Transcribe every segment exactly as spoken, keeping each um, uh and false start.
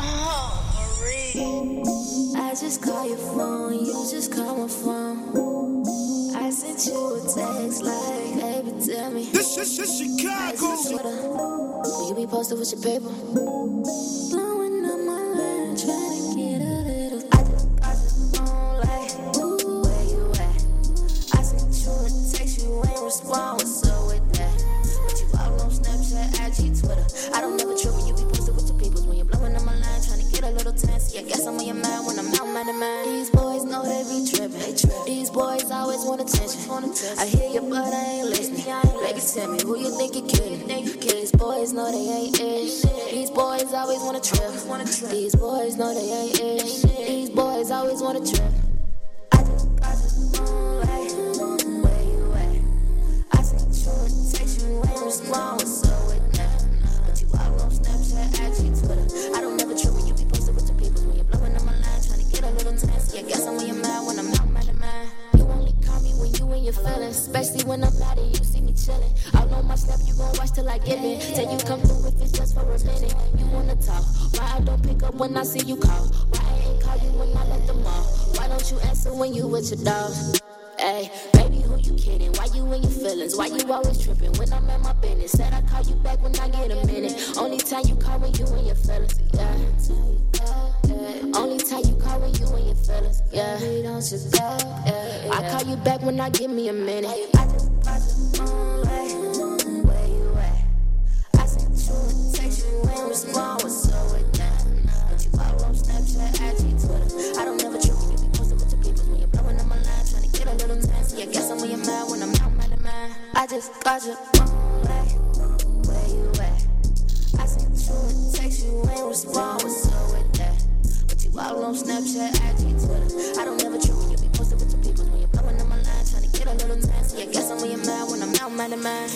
Come on, Marie. I just call your phone, you just call my phone. I sent you a text like, baby, tell me. This is Chicago. Will you be posted with your paper? Blowing up my line, trying to get a little. I just call your phone like, ooh, where you at? I sent you a text, you ain't respond. What's up with that? But you all on Snapchat, I G, Twitter. I don't never trip when you be posted with your people. When you're blowing up my line, trying to get a little tense. Yeah, guess I'm on your mind when I'm out, mind of mine. These boys know they be tripping. They tripping. These boys always want attention. I hear you, but I ain't listening. Baby, tell me who you think you're kidding. These boys know they ain't it. These boys always want to trip. These boys know they ain't it. These boys always want to trip. I just, I just don't like where you at. I sent you a text, you ain't respond. What's up with that? But you all on Snapchat, I G, Twitter. I don't never trip when you be posted with the people. When you're blowing up my line, trying to get a little tense. Yeah, guess I'm on your mind when I'm out, mad at mine. You only call me when you in your feelings, especially when I'm out of you. All on my snap, you gon' watch till I get it. Tell you come through if it's just for a minute. You wanna talk? Why I don't pick up when I see you call? Why I ain't call you when I let them off? Why don't you answer when you with your dog? Hey, baby, who you kidding? Why you in your feelings? Why you always tripping when I'm at my business? Said I call you back when I get a minute. Only time you call when you in your feelings, yeah. Only time you call when you in your feelings, yeah. I call you back when I give me a minute. I just, I just, what's up with that? But you follow on Snapchat, I G, Twitter. I don't never trip when you be posting with your people. When you're blowing up my line, trying to get a little nasty. Yeah, guess I'm on your mind when I'm out, mad at mine. I just called you, like, where you at? I sent you a text, you ain't respond. What's up with that? But you follow on Snapchat, I G, Twitter. I don't never trip when you be posting with your people. When you're blowing up my line, trying to get a little nasty. Yeah, guess I'm on your mind when I'm out, mad at mine.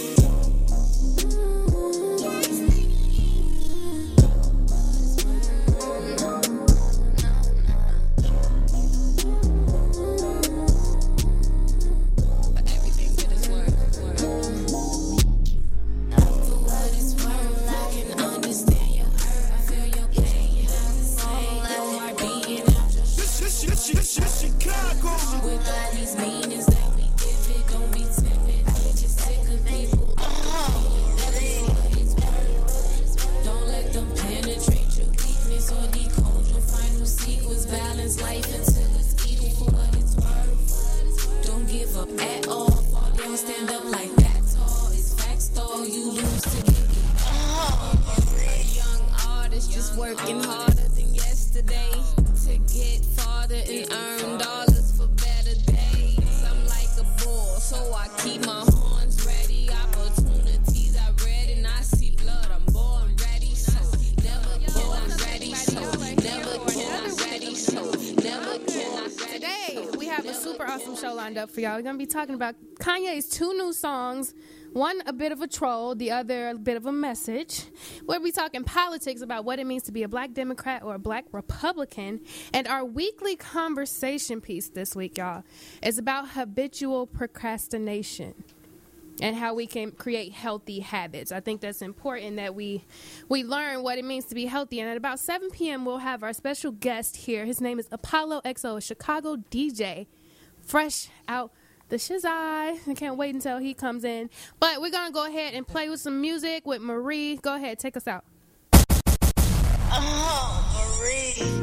For y'all, we're gonna be talking about Kanye's two new songs, one a bit of a troll, the other a bit of a message. We'll be talking politics about what it means to be a black Democrat or a black Republican. And our weekly conversation piece this week, y'all, is about habitual procrastination and how we can create healthy habits. I think that's important that we we learn what it means to be healthy. And at about seven p.m. we'll have our special guest here. His name is Apollo X O, a Chicago D J. Fresh out the Shazai. I can't wait until he comes in. But we're going to go ahead and play with some music with Marie. Go ahead, take us out. Oh, Marie.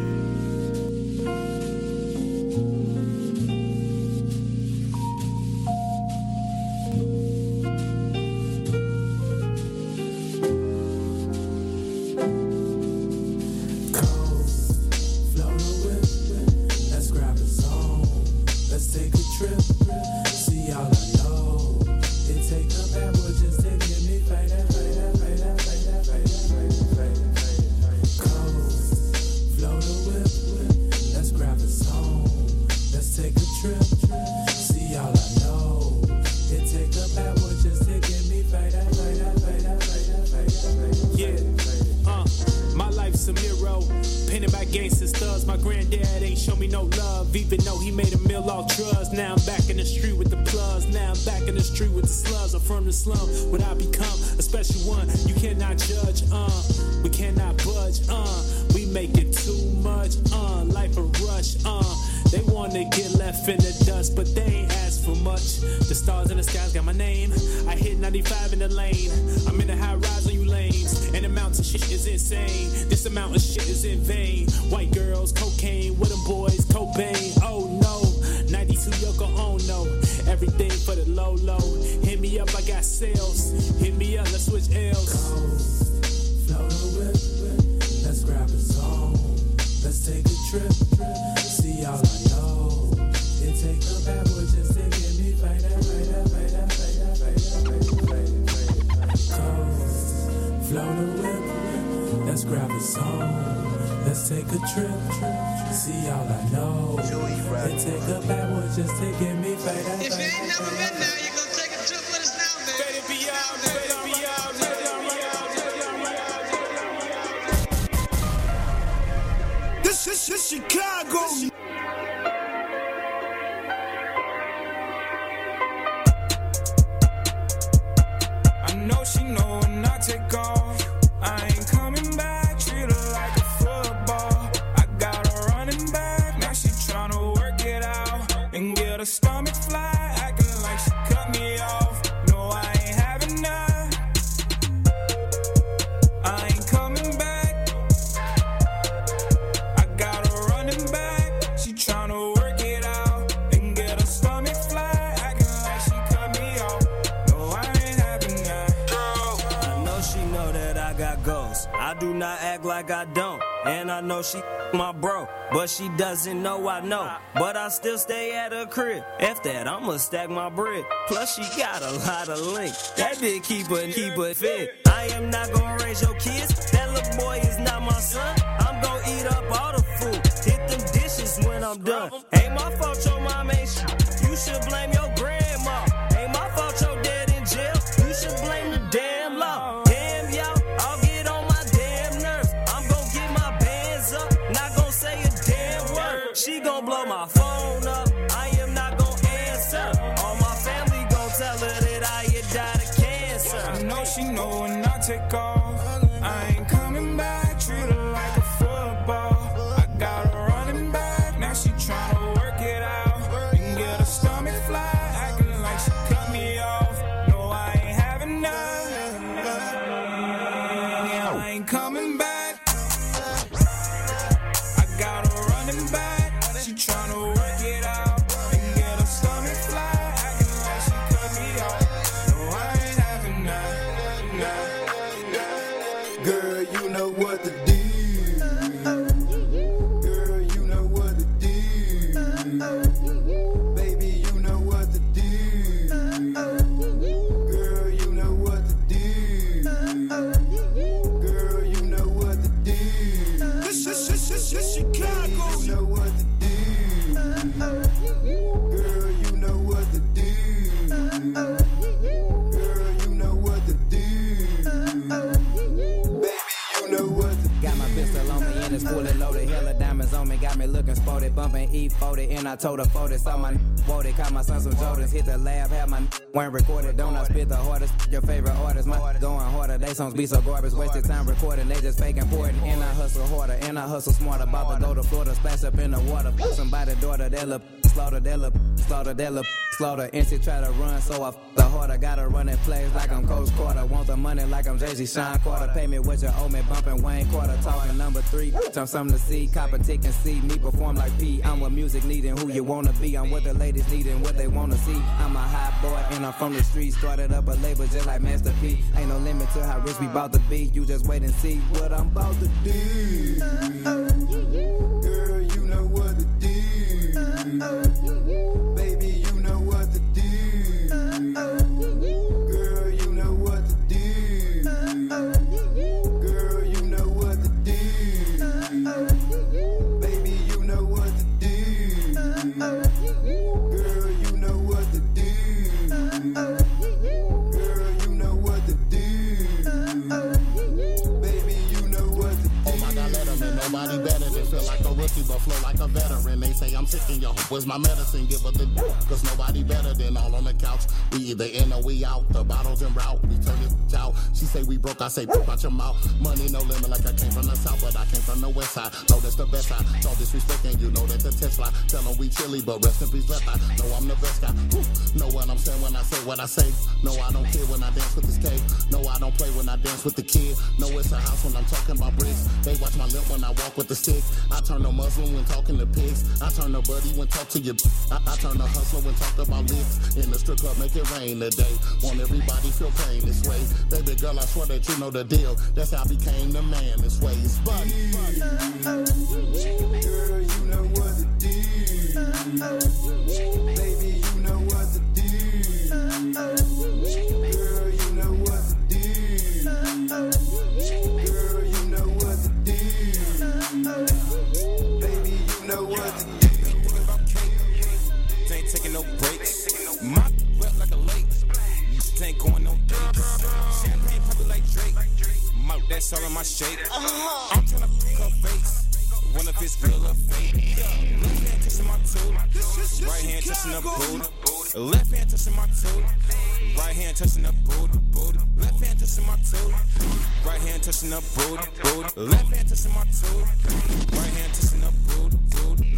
What I become, a special one, you cannot judge, uh, we cannot budge, uh, we make lane. I'm in a high rise on you lanes, and the amount of shit is insane. This amount of shit is in vain. White girls, cocaine, with them boys, cobain. Oh no, ninety-two Yoko, oh no. Everything for the low low. Hit me up, I got sales. Hit me up, let's switch L's. Flow the whip, let's grab a zone. Let's take a trip, see all I know. It take a bad boy just to get me right up, right up, right up, right up, right up, right up, right up, right up. Coast, flow the whip, let's grab a zone. Let's take a trip, see all I know. It take a bad boy just to get me right up. If you ain't never been there, you gonna take a trip with us now, man. Better be out, better be out, better be out. This is this Chicago. I know she know when I take off. I ain't coming back. Treat her like a football. I got her running back. Now she tryna work it out and get her stomach fly, acting like she cut me off. No, I ain't having that. I ain't coming back. I do not act like I don't, and I know she my bro, but she doesn't know I know, but I still stay at her crib. After that, I'ma stack my bread, plus she got a lot of link, that bitch keep her, keep her fit. I am not gonna raise your kids, that little boy is not my son, I'm gonna eat up all the food, hit them dishes when I'm done. Ain't my fault your mom ain't shit, you should blame your grandma, ain't my fault your dad in jail, you should blame the damn law. She gon' blow my phone up, I am not gon' answer. All my family gon' tell her that I had died of cancer. I know she know when I take off, I ain't coming back. Treat her like a football, I got her running back. Now she tryna work it out and get her stomach fly, acting like she cut me off. No, I ain't having none, I ain't coming back. Bumpin' E forty, and I told her forty. Saw my forty, caught my son some Jordans. Hit the lab, had my weren't recorded. Don't I spit the hardest? Your favorite artist, my going harder. They songs be so garbage, wasted time recording. They just fake important. And I hustle harder, and I hustle smarter. About to go to Florida, splash up in the water. Somebody daughter, they look slaughter, they look slaughter, they look slaughter. And she try to run, so I f the harder. Gotta run in plays like I'm Coach Carter. Want the money like I'm Jay Z, Sean Carter. Pay me what you owe me, bumpin' Wayne Carter. Talking number three, I'm something to see. Cop a tick and see me perform like. I'm what music needing, who you wanna be. I'm what the ladies need and what they wanna see. I'm a hot boy and I'm from the streets. Started up a label just like Master P. Ain't no limit to how rich we bout to be. You just wait and see what I'm bout to do. Girl, you know what to do. Baby, you know what to do. Girl, you know what to do. Girl, you know what to do. Girl, you know what to do. Girl, you know what to do. Baby, you know what to do. Oh my God, let them in, no nobody better than feel like a rookie but flow like a veteran. They say I'm sick and yo, where's my medicine? Give up the cause nobody better than all on the couch. We either in or we out, the bottles en route, we turn it out. She say we broke, I say about your mouth. Money no limit like I came from the south, but I came from the west side. No, that's the best side. Don't disrespect and you know that the Tesla. Tell them we chilly, but rest in peace left eye. No, I'm the best guy. Know what I'm saying when I say what I say. No, I don't care when I dance with this cake. No, I don't play when I dance with the kid. No, it's a house when I'm talking about bricks. They watch my lip when I walk with the stick. I turn no Muslim when talking to pigs. I turn no buddy when talk to your b- I, I turn no hustler when talk about licks. In the strip club, make it rain today. Want everybody feel pain this way. Baby girl, I swear that you know the deal. That's how I became the man this way. It's funny. Girl, you know what to do. Baby, you know what to do. Girl, you know what to do. Girl, you know what to do. Baby, you know what to do. They ain't taking no breaks. My wet like a lake. They ain't going no dates. Champagne poppin' like Drake. Mouth, that's all in my shape. I'm tryna pick her face. One of his real or fake. Left hand touching my toe. Right hand touching the booty. Left hand touching my toe. Right hand touching the booty. Left hand touching my toe. Right hand touching the booty. Left hand touching my toe. Right hand touching the booty.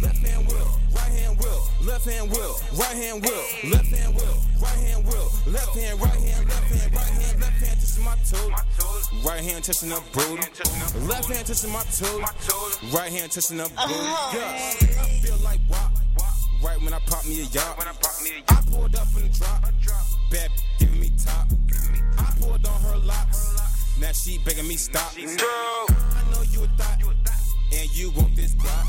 Left hand will. Right hand will. Left hand will. Right hand will. Left hand will. Right hand will. Left hand. Right hand. Left hand. Right hand. Left hand touching my toe. Right hand touching the booty. Left hand touching my toe. Right hand. Touching up, uh-huh. Yeah. I feel like wop, right when I pop me a yacht. When I pop me a yacht, I pulled up in the drop. Bad giving me top. I pulled on her locks. Now she begging me stop. Girl, I know you a thot, and you want this block. Work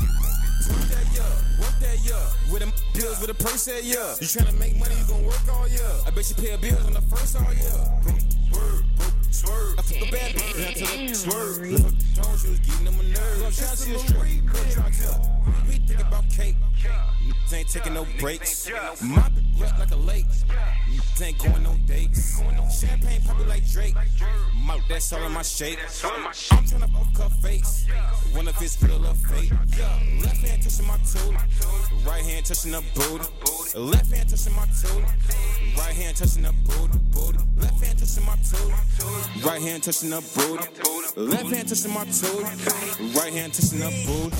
that yeah, work that yeah. With them pills, with a purse that yeah. You tryna make money, you gon' work all year. I bet you pay a bill on the first all year. Word, swerve. I fuck the bad bitch. Now to the swerve. I told she was getting them a nerve. I'm trying to see a straight. Girl, trying to tell. We think about cake. Niggas ain't taking no breaks. My bitch wet like a lake. Niggas ain't going no dates. Champagne poppin' like Drake. Mouth, that's all in my shape. I'm tryna fuck her face. One of his real or fake. Left hand touching my toe. Right hand touching the booty. Left hand touching my toe. Right hand touching the booty. Left hand touching my toe. Right hand touching the booty. Left hand touching my toe. Right hand touching the booty.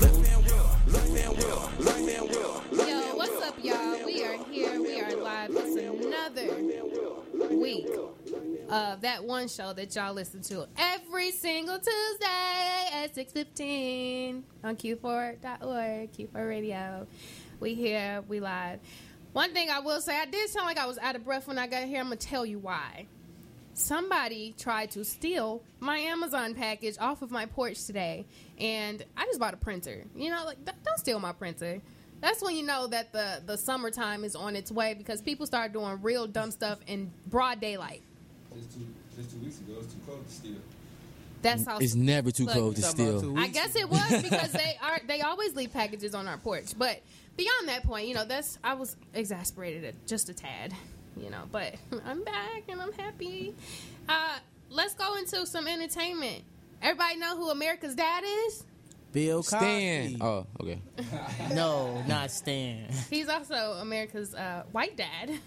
Left hand will. Left hand will. Left hand will. Yo, what's up, y'all? We are here. We are live. It's another week of that one show that y'all listen to every single Tuesday at six fifteen on Q four dot org, Q four Radio. We here. We live. One thing I will say, I did sound like I was out of breath when I got here. I'm going to tell you why. Somebody tried to steal my Amazon package off of my porch today, and I just bought a printer. You know, like, don't steal my printer. That's when you know that the, the summertime is on its way, because people start doing real dumb stuff in broad daylight. Just two, just two weeks ago, it was too cold to steal. That's how it's never too look, cold to steal. I guess it was, because they are they always leave packages on our porch. But beyond that point, you know, that's I was exasperated at just a tad. You know, but I'm back and I'm happy. Uh, let's go into some entertainment. Everybody know who America's dad is? Bill Cosby. Stan. Oh, okay. No, not Stan. He's also America's uh, white dad.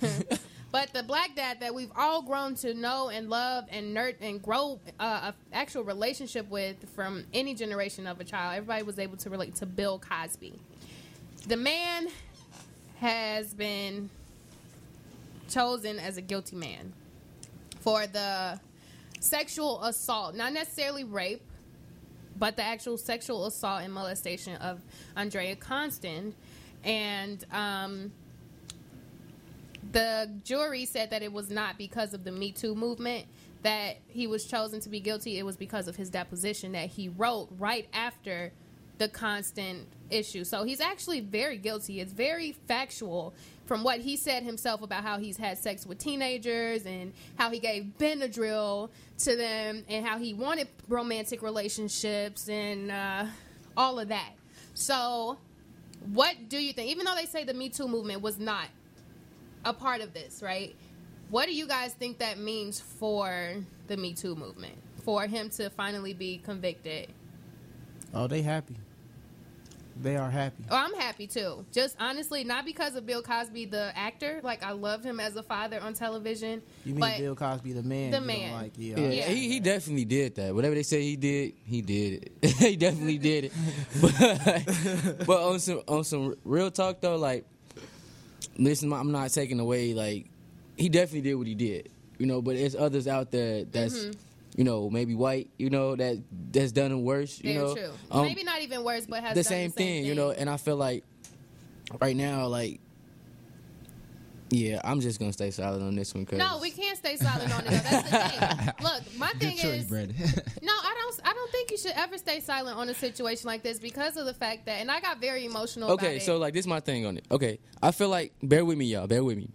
But the black dad that we've all grown to know and love and nerd and grow uh, an actual relationship with from any generation of a child. Everybody was able to relate to Bill Cosby. The man has been chosen as a guilty man for the sexual assault, not necessarily rape, but the actual sexual assault and molestation of Andrea Constand. And um, the jury said that it was not because of the Me Too movement that he was chosen to be guilty. It was because of his deposition that he wrote right after the Constand issue. So he's actually very guilty. It's very factual. From what he said himself about how he's had sex with teenagers and how he gave Benadryl to them and how he wanted romantic relationships and uh, all of that. So what do you think? Even though they say the Me Too movement was not a part of this, right? What do you guys think that means for the Me Too movement? For him to finally be convicted Oh, they happy. They are happy. Oh, I'm happy too. Just honestly, not because of Bill Cosby, the actor. Like, I love him as a father on television. You mean Bill Cosby, the man? The man. Like, yeah, yeah, yeah. He, he definitely did that. Whatever they say he did, he did it. He definitely did it. But, but on some on some real talk though, like, listen, I'm not taking away. Like, he definitely did what he did, you know. But there's others out there that's. Mm-hmm. You know, maybe white, you know, that that's done and worse, you Damn know. True. Um, maybe not even worse, but has the, done same, the same thing, thing, you know, and I feel like right now, like, yeah, I'm just going to stay solid on this one. Cause no, we can't stay solid on it, though. That's the thing. Look, my thing Good is, choice, no, I don't I don't think you should ever stay silent on a situation like this because of the fact that, and I got very emotional okay, about it. Okay, so, like, this is my thing on it. Okay, I feel like, bear with me, y'all, bear with me.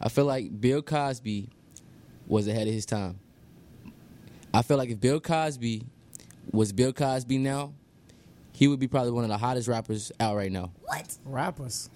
I feel like Bill Cosby was ahead of his time. I feel like if Bill Cosby was Bill Cosby now, he would be probably one of the hottest rappers out right now. What? Rappers?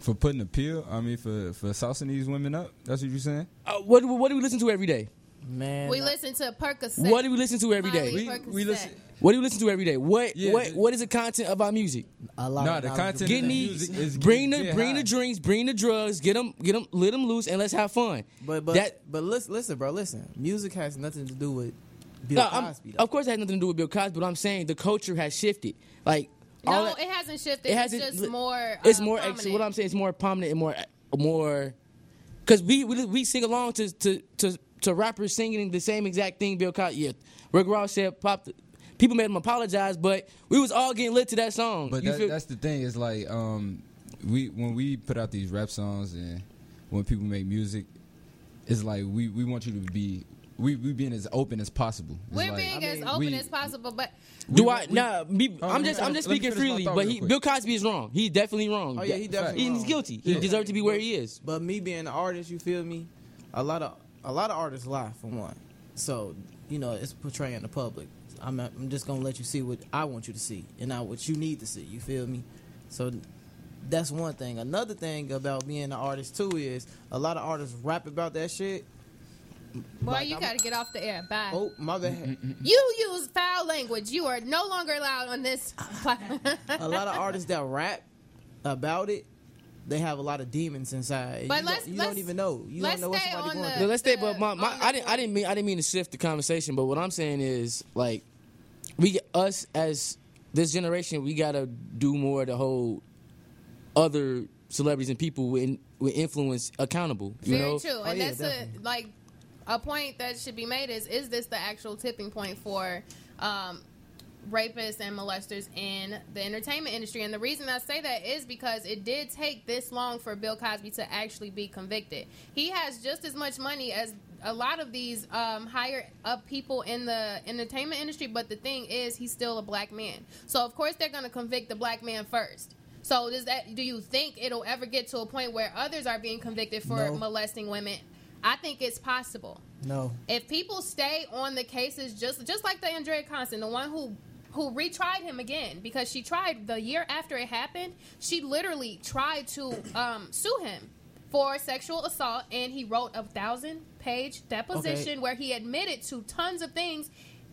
For putting a pill, I mean, for, for saucing these women up? That's what you're saying? Uh, what, what do we listen to every day? Man. We I, listen to Percocet. What do we listen to every day? We, we listen. What do you listen to every day? What yeah, what what is the content of our music? A lot. No, nah, the content get of the music is bring the bring high. the drinks, bring the drugs, get them get them let them loose, and let's have fun. But but that, but listen, listen, bro, listen. Music has nothing to do with Bill no, Cosby. Of course, it has nothing to do with Bill Cosby. But I'm saying the culture has shifted. Like no, that, it hasn't shifted. It hasn't, it's just more. It's um, more. Ex- what I'm saying is more prominent and more more. Because we, we we sing along to to to to rappers singing the same exact thing. Bill Cosby. Yeah, Rick Ross said, "Pop." The, people made him apologize, but we was all getting lit to that song. But that, feel- that's the thing is like um, we when we put out these rap songs and when people make music, it's like we, we want you to be. We we being as open as possible. It's We're like, being I mean, as open we, as possible, but do we, I? We, nah, be, oh, I'm just I'm just speaking freely. But he, Bill Cosby is wrong. He's definitely wrong. Oh yeah, he definitely. He's wrong. Guilty. He yeah. deserved to be where he is. But me being an artist, you feel me? A lot of a lot of artists lie for one. So you know it's portraying the public. I'm not, I'm just gonna let you see what I want you to see and not what you need to see. You feel me? So. That's one thing. Another thing about being an artist too is a lot of artists rap about that shit. Boy, like, you I'm, gotta get off the air. Bye. Oh, my bad. You use foul language. You are no longer allowed on this platform. A lot of artists that rap about it, they have a lot of demons inside. But you let's, don't, you let's, don't even know. You don't know what somebody's going through. Let's stay. But my, my, I didn't. I didn't mean. I didn't mean to shift the conversation. But what I'm saying is, like, we us as this generation, we gotta do more to hold other celebrities and people with with influence accountable. You Very know? True, and oh, yeah, that's definitely. a like. A point that should be made is, is this the actual tipping point for um, rapists and molesters in the entertainment industry? And the reason I say that is because it did take this long for Bill Cosby to actually be convicted. He has just as much money as a lot of these um, higher up people in the entertainment industry, but the thing is he's still a black man. So, of course, they're going to convict the black man first. So does that, do you think it'll ever get to a point where others are being convicted for no. molesting women? I think it's possible. No. If people stay on the cases, just just like the Andrea Constand, the one who, who retried him again, because she tried the year after it happened, she literally tried to um, sue him for sexual assault, and he wrote a thousand-page deposition okay. where he admitted to tons of things,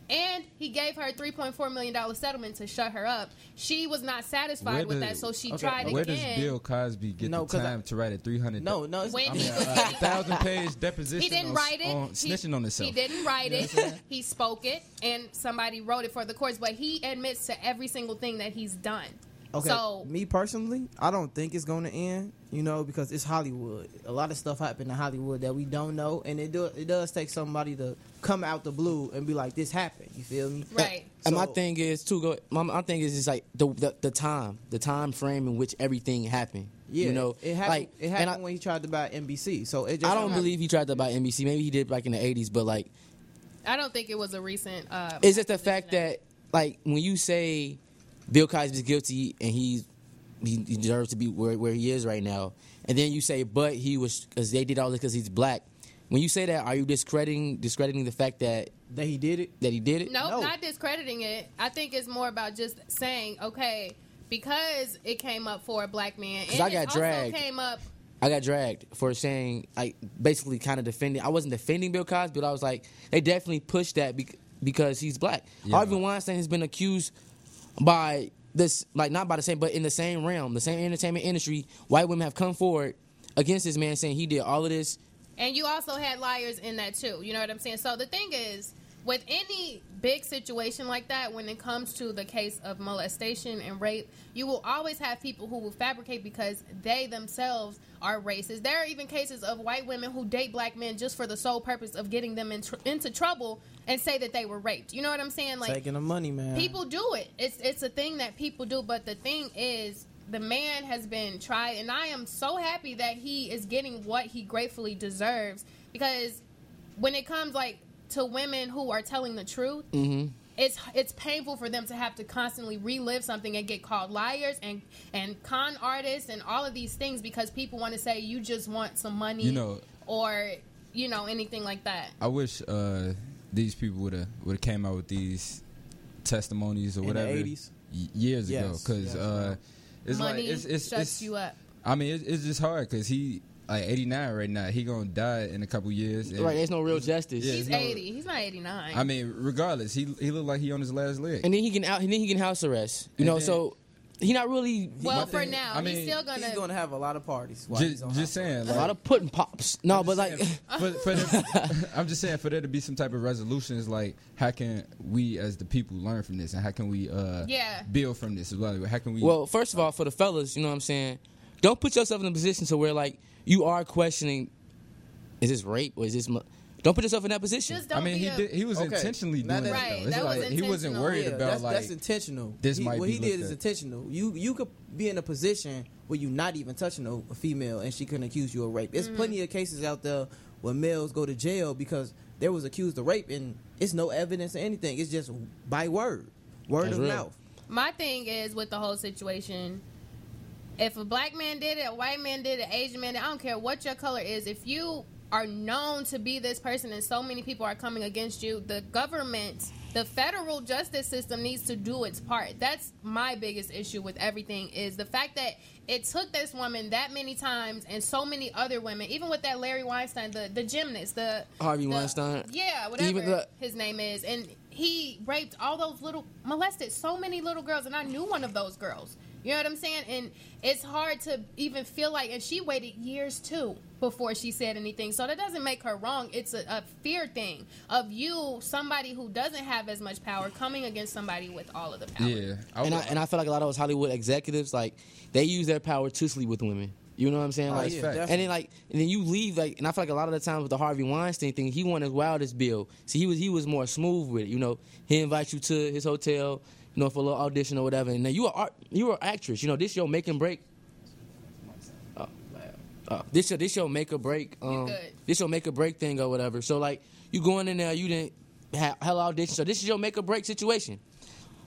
and he gave her a three point four million dollars settlement to shut her up. She was not satisfied does, with that, so she okay. tried where again. Where does Bill Cosby get no, the time I, to write a three hundred? No, no, it's when I mean, he was a thousand-page deposition. He didn't on, write it. On, snitching he, on himself. He didn't write you know it. He spoke it, and somebody wrote it for the courts. But he admits to every single thing that he's done. Okay. So, me personally, I don't think it's going to end. You know, because it's Hollywood. A lot of stuff happened in Hollywood that we don't know, and it do, it does take somebody to come out the blue and be like, "This happened." You feel me? Right. And so, my thing is too. Go. My, my thing is is like the, the the time, the time frame in which everything happened. Yeah. You know, it happened. Like, it happened I, when he tried to buy N B C. So it just I don't believe happen. he tried to buy N B C. Maybe he did like in the eighties, but like, I don't think it was a recent. Uh, it's just the fact that like when you say Bill Cosby's guilty and he's He deserves to be where, where he is right now. And then you say, but he was, because they did all this because he's black. When you say that, are you discrediting discrediting the fact that that he did it? That he did it? Nope, no, not discrediting it. I think it's more about just saying, okay, because it came up for a black man. Because I got dragged. Also came up. I got dragged for saying, like, basically kind of defending. I wasn't defending Bill Cosby, but I was like, they definitely pushed that because he's black. Yeah. Harvey Weinstein has been accused by this, like not by the same, but in the same realm, the same entertainment industry, white women have come forward against this man saying he did all of this. And you also had liars in that too. You know what I'm saying? So the thing is, with any big situation like that, when it comes to the case of molestation and rape, you will always have people who will fabricate because they themselves are racist. There are even cases of white women who date black men just for the sole purpose of getting them in tr- into trouble and say that they were raped. You know what I'm saying? Like taking the money, man. People do it. It's it's a thing that people do. But the thing is, the man has been tried, and I am so happy that he is getting what he gratefully deserves, because when it comes like to women who are telling the truth, mm-hmm. it's it's painful for them to have to constantly relive something and get called liars and, and con artists and all of these things because people want to say you just want some money, you know, or you know anything like that. I wish uh, these people would have would have came out with these testimonies or in whatever the eighties? years yes. ago, because yes. uh, it's money like it's, it's, shuts it's, you up. I mean, it's, it's just hard because he. Like eighty-nine right now. He gonna die in a couple years. Right, there's no real justice. Yeah, he's no, eighty. He's not eighty-nine. I mean, regardless, he he looked like he on his last leg. And then he can out. And then he can house arrest. You and know, then, so he not really. Well, for thing, now, I mean, he's still gonna. He's gonna have a lot of parties. Just, just saying, like, a lot of pudding pops. No, but like, for, for the, I'm just saying, for there to be some type of resolutions, like how can we as the people learn from this, and how can we uh, yeah. build from this as well? How can we? Well, first of all, for the fellas, you know what I'm saying. Don't put yourself in a position to where like. You are questioning, is this rape or is this... Mo- don't put yourself in that position. I mean, he did, he was okay. intentionally doing that, right. Though. That was like, he wasn't worried yeah, about, that's, like... That's intentional. This he, might what be he did at. Is intentional. You you could be in a position where you're not even touching a female and she couldn't accuse you of rape. There's mm-hmm. plenty of cases out there where males go to jail because they was accused of rape and it's no evidence or anything. It's just by word. Word that's of real. Mouth. My thing is with the whole situation... If a black man did it, a white man did it, an Asian man did it, I don't care what your color is. If you are known to be this person and so many people are coming against you, the government, the federal justice system needs to do its part. That's my biggest issue with everything is the fact that it took this woman that many times and so many other women, even with that Larry Weinstein, the, the gymnast, the... Harvey the, Weinstein. Yeah, whatever even the, his name is. And he raped all those little... molested so many little girls, and I knew one of those girls. You know what I'm saying? And it's hard to even feel like... And she waited years, too, before she said anything. So that doesn't make her wrong. It's a, a fear thing of you, somebody who doesn't have as much power, coming against somebody with all of the power. Yeah, I and, I, and I feel like a lot of those Hollywood executives, like, they use their power to sleep with women. You know what I'm saying? Like, oh, yeah, and then, like, and then you leave, like... And I feel like a lot of the times with the Harvey Weinstein thing, he won his wildest bill. So he was, he was more smooth with it, you know? He invites you to his hotel... You know, for a little audition or whatever. And then you are you are actress. You know, this your make and break. Uh, uh, this your this your make or break. Um, this your make or break thing or whatever. So like you going in there, you didn't have hell audition. So this is your make or break situation.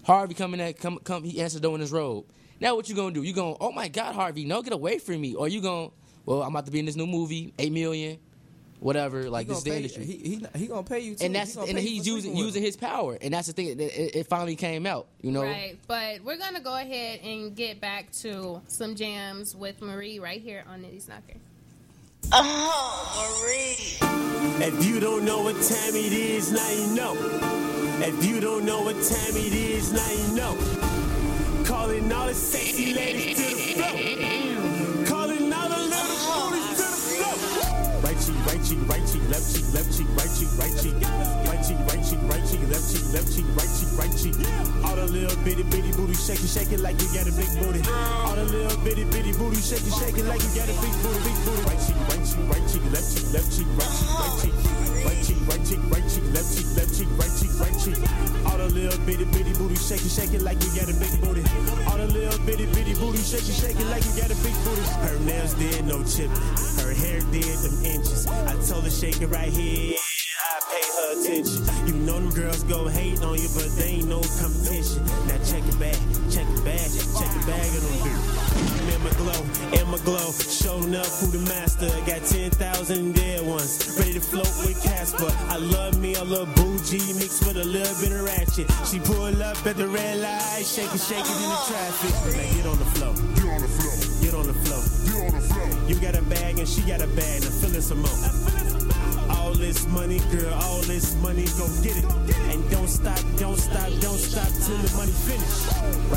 Harvey coming at come come. He answered though in his robe. Now what you gonna do? You gonna oh my God Harvey, no get away from me. Or you gonna well I'm about to be in this new movie, eight million. Whatever, like this is the industry. He, he he gonna pay you, too. And that's he and he's using using his power, and that's the thing. It, it, it finally came out, you know. Right, but we're gonna go ahead and get back to some jams with Marie right here on Nitty's Knocker. Oh, Marie! If you don't know what time it is, now you know. If you don't know what time it is, now you know. Calling all the sexy ladies to the floor. Calling all the little booties to the floor. Right cheek, right cheek, right cheek, left cheek, left cheek, right cheek, right cheek, right cheek, right cheek, right cheek, left cheek, left cheek, right cheek, right cheek. All the little bitty bitty booty shaking, shaking like you got a big booty. All the little bitty bitty booty shaking, shaking like you got a big booty, big booty. Right cheek, right cheek, right cheek, left cheek, left cheek, right cheek, right cheek, right cheek, right cheek, right cheek, left cheek, left cheek, right cheek, right cheek. All the little bitty bitty booty shaking, shaking like you got a big booty. All the little bitty bitty booty shaking, shaking like you got a big booty. Her nails did no chip, her hair did them. Inches. I told her shake it right here. I pay her attention. You know them girls go hate on you, but they ain't no competition. Now check it back, check it back, check it back on them dudes. I'm in my glow, in my glow, showing up who the master. Got ten thousand dead ones, ready to float with Casper. I love me a little bougie mixed with a little bit of ratchet. She pull up at the red light, shake it, shake it in the traffic. Now get on the floor, get on the floor, get on the floor, get on the floor. You got a bag and she got a bag, now feelin' some more. All this money, girl, all this money, go get it. And don't stop, don't stop, don't stop till the money finish.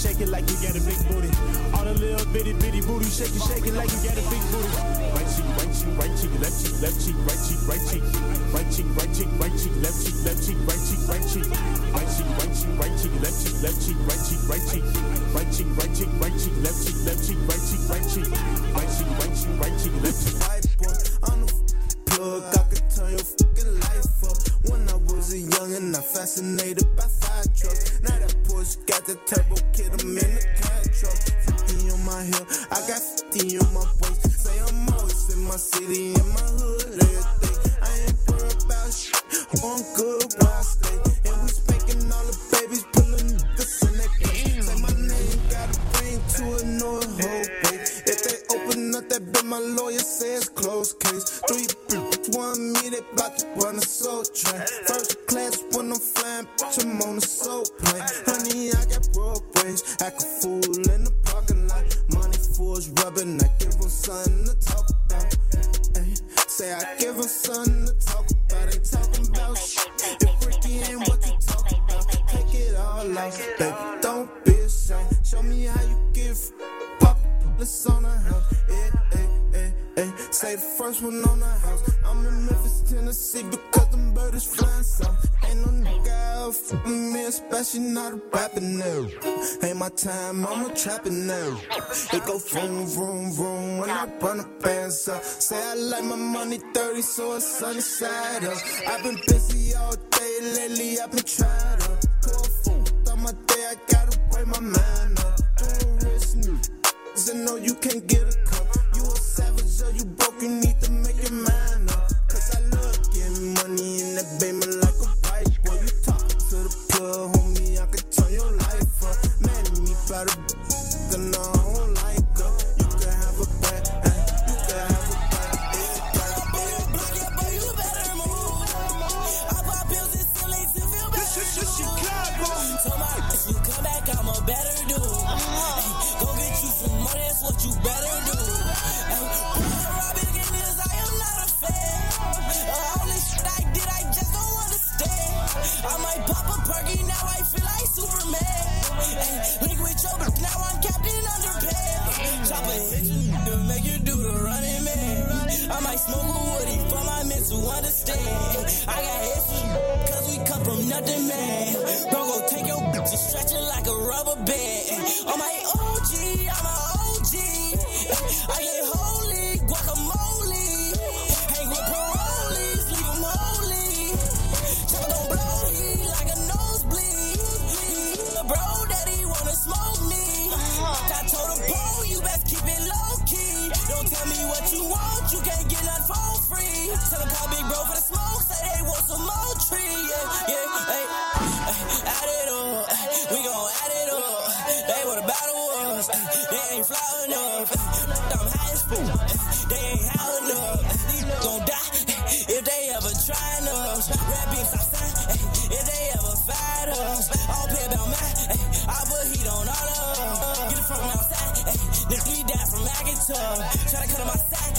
shake it like you got a big booty. All the little bitty bitty booty, shake it, shake it like you got a big booty. Right cheek, right cheek, right cheek, left cheek, left cheek, right cheek, right cheek, right cheek, right cheek, right cheek, left cheek, left cheek, right cheek, right cheek, right cheek, right cheek, right cheek, left cheek, left cheek, right cheek, right cheek, right cheek, right cheek, right cheek, left cheek, left cheek, right cheek, right cheek, right cheek, right cheek, right cheek, left cheek, right cheek. Look, I could turn your fucking life up. When I was a youngin', I fascinated by fire trucks. Now that push got the turbo, kid, I'm in the car truck. fifty on my hip, I got fifty on my waist. Say I'm always in my city, in my hood, everything. I ain't worried about shit, I'm good where I stay. And we spanking all the babies, pulling niggas in their place. Say my name got a ring to annoy a whole place. If they open up that bit, my lawyer says closed case. Three one me, they bout to run a soul train. First class when I'm flying, bitch, I'm on a soul plane. Honey, I got broad brains, act a fool in the parking lot. Money fools rubbing, I give them something to talk about. Ay, say I give them something to talk about. They talking about shit, if Ricky ain't what you talk about. Take it all off, baby, don't be ashamed. Show me how you give, pop, let's on the house. Say the first one on the house. I'm in Memphis, Tennessee, because them birds flying south. Ain't no nigga out for me, especially not a rapping now. Ain't my time, I'm a trapping now. It go vroom, vroom, vroom when I run the bands up. Say I like my money dirty, so it's sunny side up. I've been busy all day lately, I've been tried up. Poor fool, thought my day, I gotta weigh my mind up. Doing rich new, I know you can't get a cup. You a savage, or you broke, you need to make your mind up. Cause I love getting money in that baby like a bike. Boy, you talking to the plug, homie, I could turn your life up. Man, me by the b***h, and I don't like her. You could have a bad, eh? You could have a bad, eh? Block boy, you better move. I bought pills and still ain't to feel better. This is Chicago. Told my ass, you come back, I'm a better dude. That's what you better do. And Robin and is I am not a fan. All this shit I did, I just don't understand. I might pop a perky, now I feel like Superman. Ay, link with your bitch, now I'm Captain Underpants. Chop a hitch to make you do the running man. I might smoke a woody for my men to understand. I got history, cause we come from nothing, man. Don't go take your bitch, just stretch it like a rubber band. On my O G, I'm a I get holy, guacamole. Hang with parolees, leave them holy. Chopper gon' blow he like a nosebleed. The bro daddy wanna smoke me. I told him, Bo, you best keep it low-key. Don't tell me what you want, you can't get none for free. Tell them call big bro for the smoke, say they want some more tree. Yeah, yeah, hey, add it up, we gon' add it up. They wanna battle us, they ain't fly enough. I'm high as fool, they ain't high enough. These niggas gon' die if they ever tryin' us. Red beams outside if they ever fight us. I don't play about mine, I put heat on all of us. Get it from outside, this we die from Agatha. Try to cut on my side,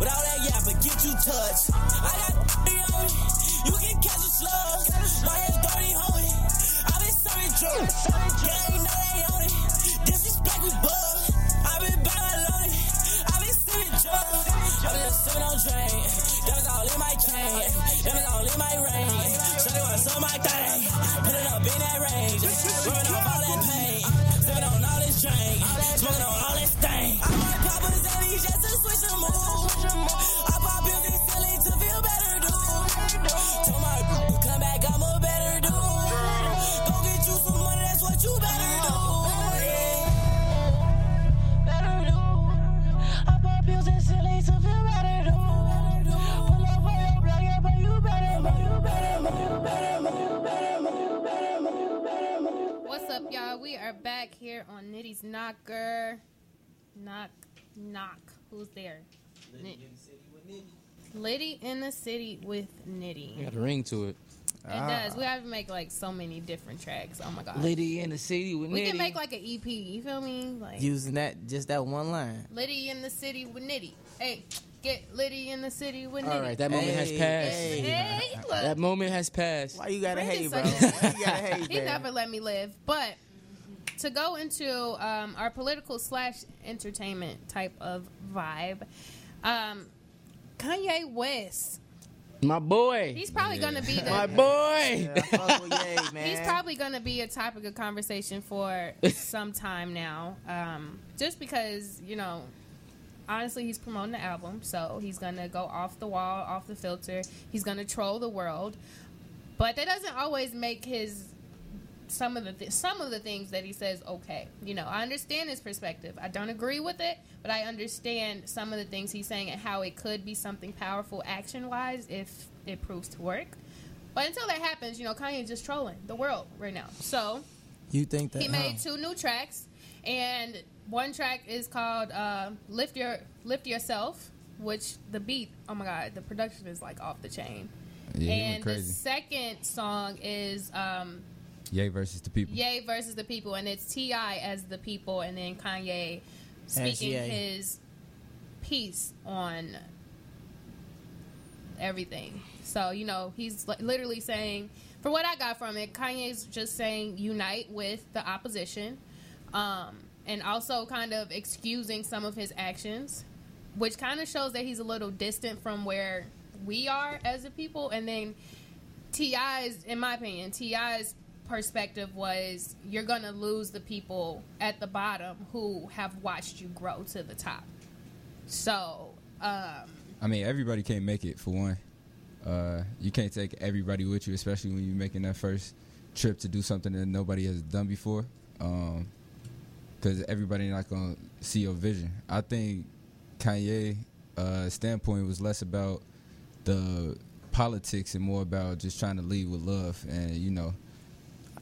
with all that yeah, but get you touched. I got three on me, you can catch a slug. My head's dirty, homie, I been serving drugs. Yeah, ain't know they on it, disrespect we bug. I been by my loaded, I been serving drugs. I been just sipping on drain, that was all in my chain, that was all in my rain. Shawty wanna suck my thing, put it up in that range. Rubbing off all that pain, sipping on all this drink, smoking on all this thing. I might pop with his eighties just to switch the mood. I pop pills and still ain't to feel better, dude. Told my boo, come back, I'm a better dude. Go get you some money, that's what you better do. What's up, y'all? We are back here on Nitty's Knocker. Knock, knock. Who's there? Liddy in the city with Nitty. Liddy in the city with Nitty. You got a ring to it. It ah. does. We have to make like so many different tracks. Oh my god. Liddy in the city with Nitty. We can make like an E P. You feel me? Like using that just that one line. Liddy in the city with Nitty. Hey, get Liddy in the city with Nitty. All right, that moment hey, has passed. Hey, hey, look. That moment has passed. Why you gotta hate, bro? Why you gotta hate, bro? He never let me live, but. to go into um, our political slash entertainment type of vibe, um, Kanye West. My boy. He's probably yeah. going to be the, my boy. Yeah, man. He's probably going to be a topic of conversation for some time now. Um, just because, you know, honestly, he's promoting the album, so he's going to go off the wall, off the filter. He's going to troll the world. But that doesn't always make his some of the th- some of the things that he says okay. You know, I understand his perspective. I don't agree with it, but I understand some of the things he's saying and how it could be something powerful action-wise if it proves to work. But until that happens, you know, Kanye's just trolling the world right now. So you think that he made huh? two new tracks, and one track is called uh, "Lift Your Lift Yourself," which the beat, oh my God, the production is like off the chain. Yeah, and the second song is um, Ye versus the People. Ye versus the People, and it's T I as the people, and then Kanye speaking his piece on everything. So, you know, he's literally saying, for what I got from it, Kanye's just saying unite with the opposition, um, and also kind of excusing some of his actions, which kind of shows that he's a little distant from where we are as a people. And then T I's, in my opinion, T I's perspective was you're gonna lose the people at the bottom who have watched you grow to the top. So um I mean, everybody can't make it, for one. Uh you can't take everybody with you, especially when you're making that first trip to do something that nobody has done before, um because everybody's not gonna see your vision. I think Kanye's uh standpoint was less about the politics and more about just trying to lead with love, and, you know,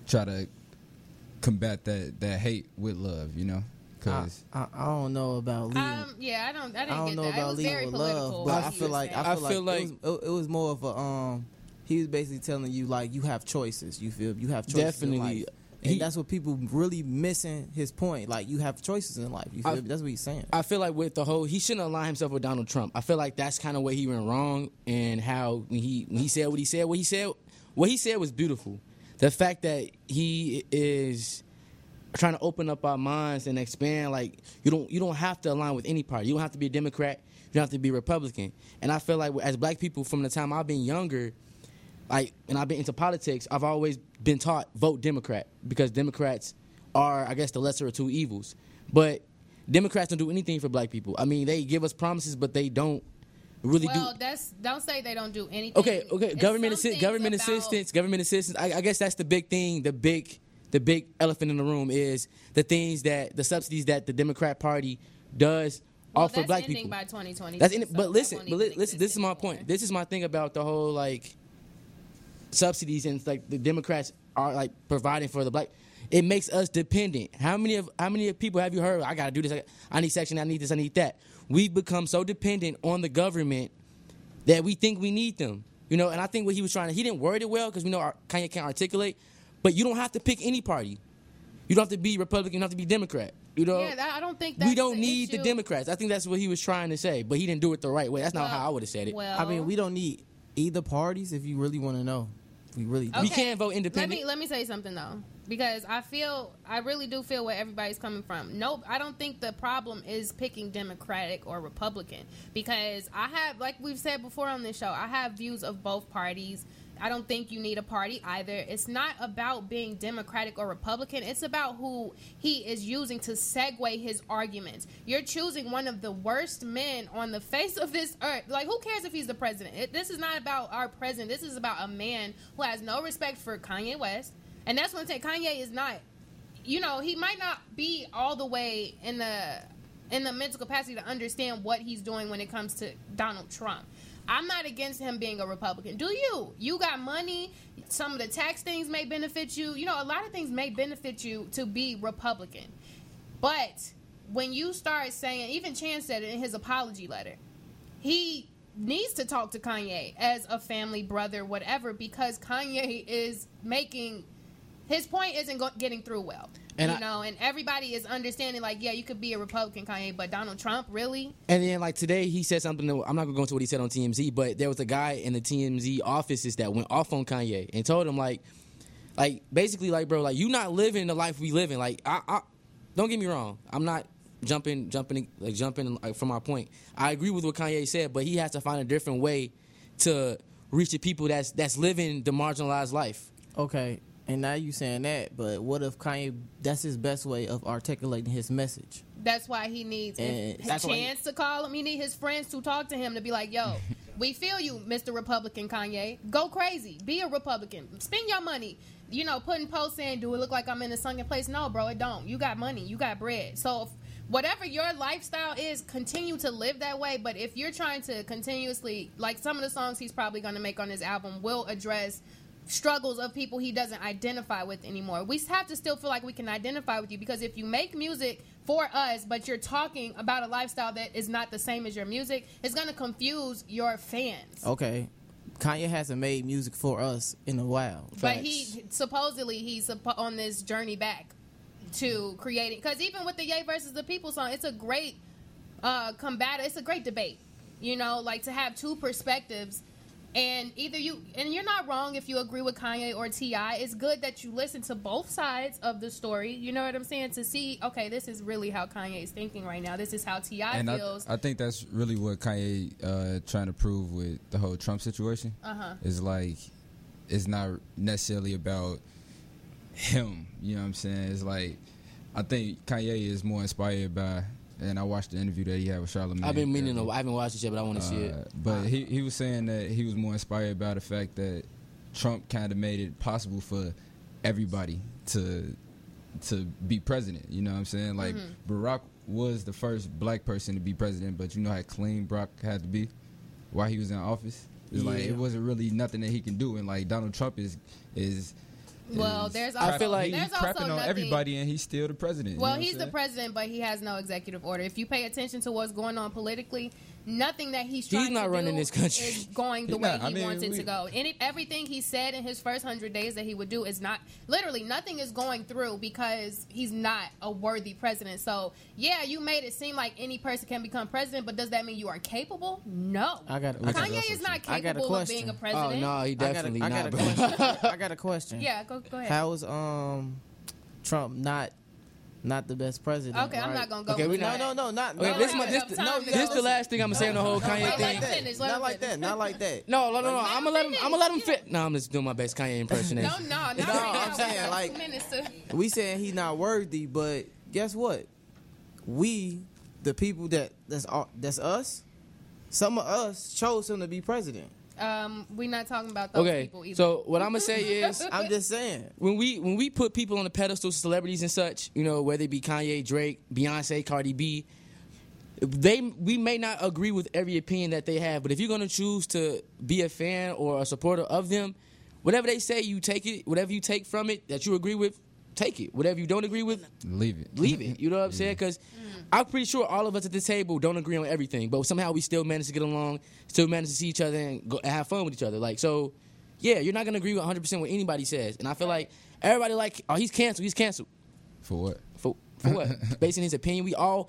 try to combat that, that hate with love, you know. Cause I, I, I don't know about leading. Um, yeah, I don't. I, didn't I don't get know that. About leading with love, but I feel like I feel, I feel like, like it, was, it was more of a. Um, he was basically telling you, like, you have choices. You feel you have choices. Definitely. In life. And he, that's what people really missing his point. Like, you have choices in life. You feel I, that's what he's saying. I feel like with the whole, he shouldn't align himself with Donald Trump. I feel like that's kind of where he went wrong, and how when he when he said what he said, what he said, what he said was beautiful. The fact that he is trying to open up our minds and expand. Like, you don't you don't have to align with any party. You don't have to be a Democrat. You don't have to be a Republican. And I feel like as black people, from the time I've been younger, like, and I've been into politics, I've always been taught vote Democrat, because Democrats are, I guess, the lesser of two evils. But Democrats don't do anything for black people. I mean, they give us promises, but they don't really well, do. Well, that's don't say they don't do anything. Okay, okay. It's government assi- government about- assistance, government assistance. I, I guess that's the big thing. The big, the big elephant in the room is the things that the subsidies that the Democrat Party does. Well, offer black people. By twenty twenty. That's ending. So but listen, but li- listen. This is my anymore. point. This is my thing about the whole, like, subsidies and, like, the Democrats are, like, providing for the black. It makes us dependent. How many of how many of people have you heard, I gotta do this, I, I need section, I need this, I need that. We've become so dependent on the government that we think we need them, you know. And I think what he was trying to, he didn't word it well, because we know our, Kanye can't articulate. But you don't have to pick any party. You don't have to be Republican. You don't have to be Democrat. You know, yeah, that, I don't think that's we don't the need issue. The Democrats. I think that's what he was trying to say, but he didn't do it the right way. That's not well, how I would have said it. Well, I mean, we don't need either parties if you really want to know. We really okay. we can't vote independent. Let me let me say something though, because I feel I really do feel where everybody's coming from. Nope, I don't think the problem is picking Democratic or Republican, because I have, like we've said before on this show, I have views of both parties. I don't think you need a party either. It's not about being Democratic or Republican. It's about who he is using to segue his arguments. You're choosing one of the worst men on the face of this earth. Like, who cares if he's the president? It, this is not about our president. This is about a man who has no respect for Kanye West. And that's one thing. Kanye is not, you know, he might not be all the way in the in the mental capacity to understand what he's doing when it comes to Donald Trump. I'm not against him being a Republican. Do you? You got money. Some of the tax things may benefit you. You know, a lot of things may benefit you to be Republican. But when you start saying, even Chan said it in his apology letter, he needs to talk to Kanye as a family, brother, whatever, because Kanye is making, his point isn't go- getting through well. And you I, know, and everybody is understanding, like, yeah, you could be a Republican, Kanye, but Donald Trump, really? And then, like, today he said something, that, I'm not going to go into what he said on T M Z, but there was a guy in the T M Z offices that went off on Kanye and told him, like, like, basically, like, bro, like, you not living the life we living. Like, I, I don't get me wrong. I'm not jumping, jumping, like, jumping like, from my point. I agree with what Kanye said, but he has to find a different way to reach the people that's that's living the marginalized life. Okay, and now you saying that, but what if Kanye, that's his best way of articulating his message? That's why he needs and a chance he, to call him. He need his friends to talk to him, to be like, yo, we feel you, Mister Republican Kanye. Go crazy. Be a Republican. Spend your money. You know, putting posts in, do it look like I'm in a sunken place? No, bro, it don't. You got money. You got bread. So if, whatever your lifestyle is, continue to live that way. But if you're trying to continuously, like some of the songs he's probably going to make on his album will address struggles of people he doesn't identify with anymore. We have to still feel like we can identify with you, because if you make music for us, but you're talking about a lifestyle that is not the same as your music, it's going to confuse your fans. Okay. Kanye hasn't made music for us in a while. Facts. But he supposedly he's on this journey back to creating, because even with the Ye versus the People song, it's a great uh, combat. It's a great debate, you know, like to have two perspectives. And either you, and you're not wrong if you agree with Kanye or T I It's good that you listen to both sides of the story. You know what I'm saying? To see, okay, this is really how Kanye's thinking right now. This is how T I feels. I, I think that's really what Kanye uh, trying to prove with the whole Trump situation. Uh huh. Is like, it's not necessarily about him. You know what I'm saying? It's like, I think Kanye is more inspired by. And I watched the interview that he had with Charlamagne. I've been meaning to, I haven't watched it yet, but I want to uh, see it. But he, he was saying that he was more inspired by the fact that Trump kind of made it possible for everybody to to be president. You know what I'm saying? Like, mm-hmm. Barack was the first black person to be president, but you know how clean Barack had to be while he was in office? It's yeah. like, it wasn't really nothing that he can do. And, like, Donald Trump is is... Well, there's also, I feel like there's he's also crapping on nothing. Everybody, and he's still the president. Well, you know he's the president, but he has no executive order. If you pay attention to what's going on politically, nothing that he's trying he's not to running do this country. Is going the he's way not. he I mean, wants it we, to go. Any, everything he said in his first hundred days that he would do is not, literally nothing is going through because he's not a worthy president. So, yeah, you made it seem like any person can become president, but does that mean you are capable? No. I got Kanye okay, is not capable of being a president. Oh, no, he definitely I got a, not. I got, a I got a question. Yeah, go, go ahead. How is um, Trump not... Not the best president. Okay, right? I'm not gonna go. Okay, with no, no, no, not. Okay, this, my, this, no, this is the last thing I'm gonna say on the whole Kanye thing. Not like that. Not like that. No, no, no, no. I'm gonna let him. I'm gonna let him fit. No, I'm just doing my best Kanye impersonation. no, no, not no. Right I'm saying like we saying he's not worthy, but guess what? We, the people that that's that's us. Some of us chose him to be president. Um, we're not talking about those okay, people either. So what I'm gonna say is, I'm just saying when we when we put people on the pedestal, celebrities and such, you know, whether it be Kanye, Drake, Beyonce, Cardi B, they we may not agree with every opinion that they have, but if you're gonna choose to be a fan or a supporter of them, whatever they say, you take it. Whatever you take from it that you agree with, take it. Whatever you don't agree with, leave it. Leave it. You know what I'm yeah. saying? Because mm. I'm pretty sure all of us at the table don't agree on everything, but somehow we still manage to get along, still manage to see each other and, go, and have fun with each other. Like, so, yeah, you're not going to agree with one hundred percent what anybody says. And I feel like everybody like, oh, he's canceled. He's canceled. For what? For, for what? Based on his opinion, we all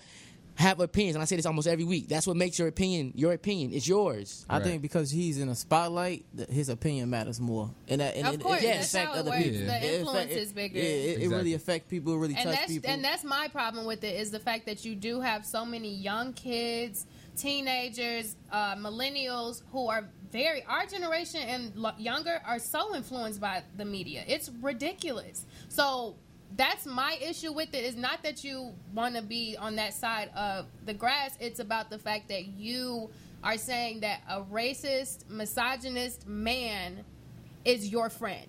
have opinions, and I say this almost every week. That's what makes your opinion your opinion. It's yours. I right. think because he's in a spotlight, th- his opinion matters more. And that, and of course, it, it, that's how it works. Yeah. The influence it, is bigger. Yeah, it, exactly. it really affects people. It really and touch that's, people. And that's my problem with it is the fact that you do have so many young kids, teenagers, uh, millennials who are very our generation and lo- younger are so influenced by the media. It's ridiculous. So. That's my issue with it. It's not that you want to be on that side of the grass. It's about the fact that you are saying that a racist, misogynist man is your friend,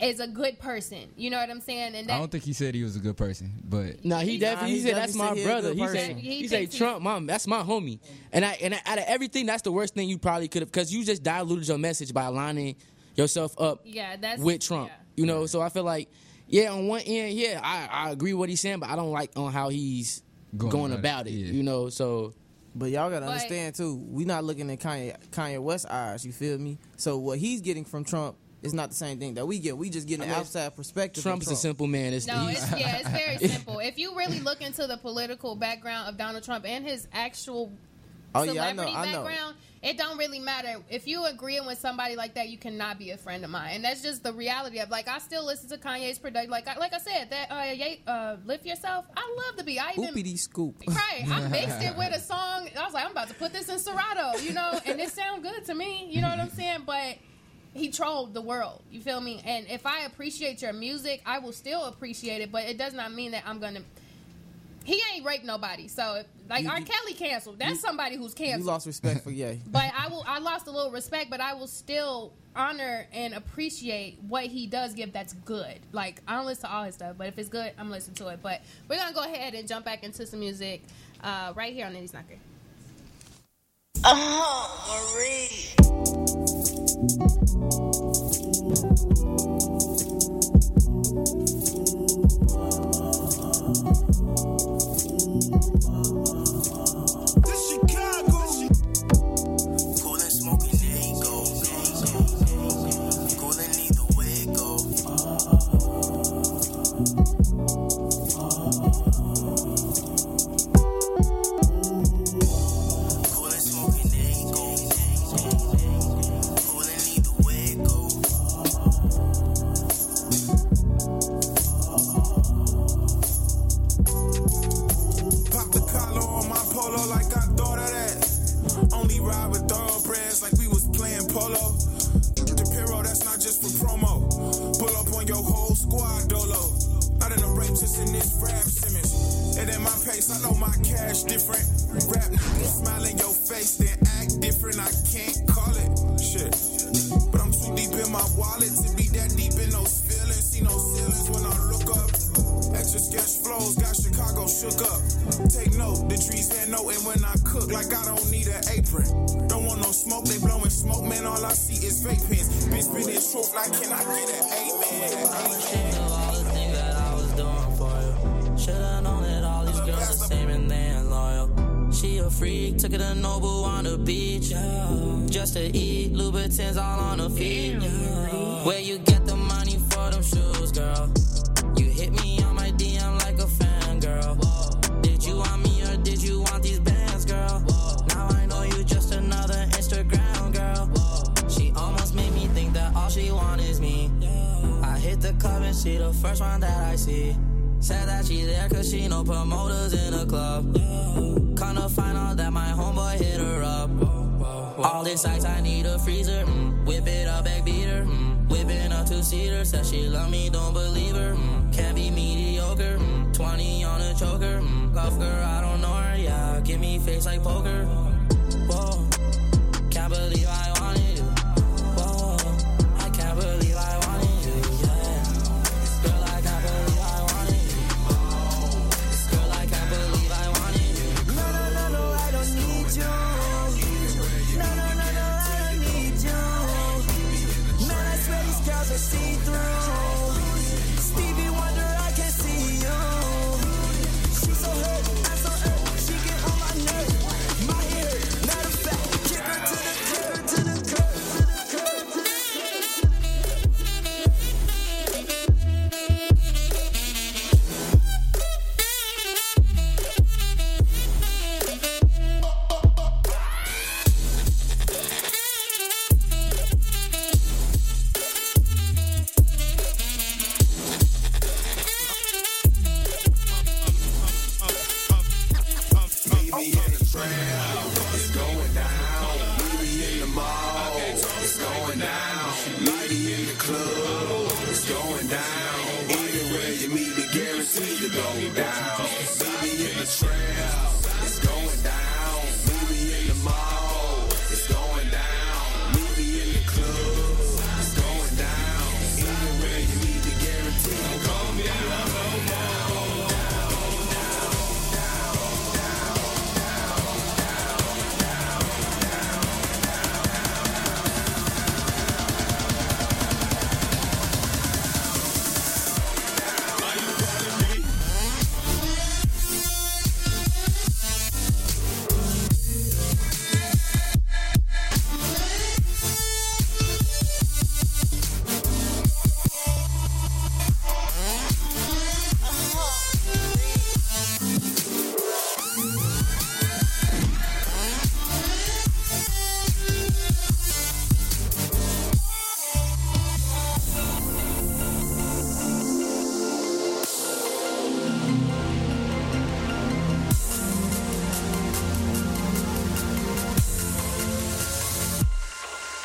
is a good person. You know what I'm saying? And that, I don't think he said he was a good person, but no, he, he definitely he said that's my brother. He said he said Trump, mom, that's my homie. And I and I, out of everything, that's the worst thing you probably could have because you just diluted your message by aligning yourself up yeah, that's, with Trump. Yeah. You know, yeah. so I feel like. Yeah, on one end, yeah, I, I agree with what he's saying, but I don't like on how he's going, going about it, it yeah. you know, so. But y'all got to understand, too, we're not looking at Kanye, Kanye West's eyes, you feel me? So what he's getting from Trump is not the same thing that we get. We just get an I mean, outside perspective Trump's from Trump. a simple man. It's no, it's, yeah, it's very simple. If you really look into the political background of Donald Trump and his actual oh, celebrity yeah, I know, background, I know. it don't really matter. If you agree with somebody like that, you cannot be a friend of mine. And that's just the reality of, like, I still listen to Kanye's production. Like, like I said, that uh, uh, Lift Yourself, I love the beat. I even, Oopity scoop. Right. I mixed it with a song. I was like, I'm about to put this in Serato, you know, and it sound good to me. You know what I'm saying? But he trolled the world. You feel me? And if I appreciate your music, I will still appreciate it. But it does not mean that I'm going to... He ain't raped nobody, so like you, R. Kelly canceled. That's you, somebody who's canceled. You lost respect for Ye. But I will. I lost a little respect, but I will still honor and appreciate what he does give. That's good. Like, I don't listen to all his stuff, but if it's good, I'm listening to it. But we're gonna go ahead and jump back into some music, uh, right here on Nitty's Knocker. Oh, Marie. This Chicago cool and smoking, they go, they go, cool and either way go. Cool and smoking, they go, cool and either way go. Pop the collar on my polo like I thought of that. Only ride with thoroughbreds like we was playing polo. The pyro, that's not just for promo. Pull up on your whole squad, dolo. Not in a rape, just in this rap, Simmons. It ain't my pace, I know my cash different. Rap, smile in your face, then act different. I can't call it shit. But I'm too deep in my wallet to be that deep in those feelings. See no ceilings when I look up. Extra sketch flows, got Chicago shook up. Take note, the trees had no, and when I cook, like I don't need an apron. Don't want no smoke, they blowing smoke, man, all I see is vape pens. Bitch, been in short, like, can I get an amen? I should know all the things that I was doing for you. Should've known that all these girls are the same and they ain't loyal. She a freak, took her to Noble on the beach, yeah. Just to eat, Louboutins all on her feet, yeah. Where you get the money for them shoes, girl? You hit me on my D M like a fangirl. Whoa. Did you want me or did you want these bands, girl? Whoa. Now I know you just another Instagram girl. Whoa. She almost made me think that all she want is me. Yeah. I hit the club and she the first one that I see. Said that she there cause she no promoters in the club. Yeah. Come to find out that my homeboy hit her up. Whoa. Whoa. Whoa. All this ice, I need a freezer. Mm. Whip it up, back beat her. Mm. Whipping up two-seater. Said she love me, don't believe her. Mm. Can't be mediocre, mm, twenty on a choker, mm, love her, I don't know her, yeah, give me face like poker, whoa, can't believe I wanted you, whoa, I can't believe I wanted you, yeah, girl, I can't believe I wanted you, girl, I can't believe I wanted you, no, no, no, no, I don't need you, no, no, no, no, I don't need you, man, I swear these girls are see-through.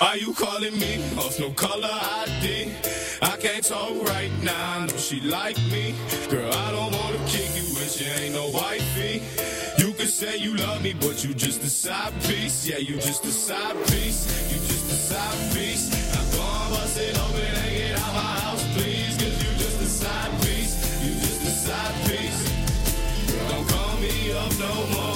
Are you calling me off no color I D? I can't talk right now, I know she like me. Girl, I don't wanna kick you if you ain't no wifey. You can say you love me, but you just a side piece. Yeah, you just a side piece, you just a side piece. Now go on, bust it open and get out my house, please. Cause you just a side piece, you just a side piece. Don't call me up no more.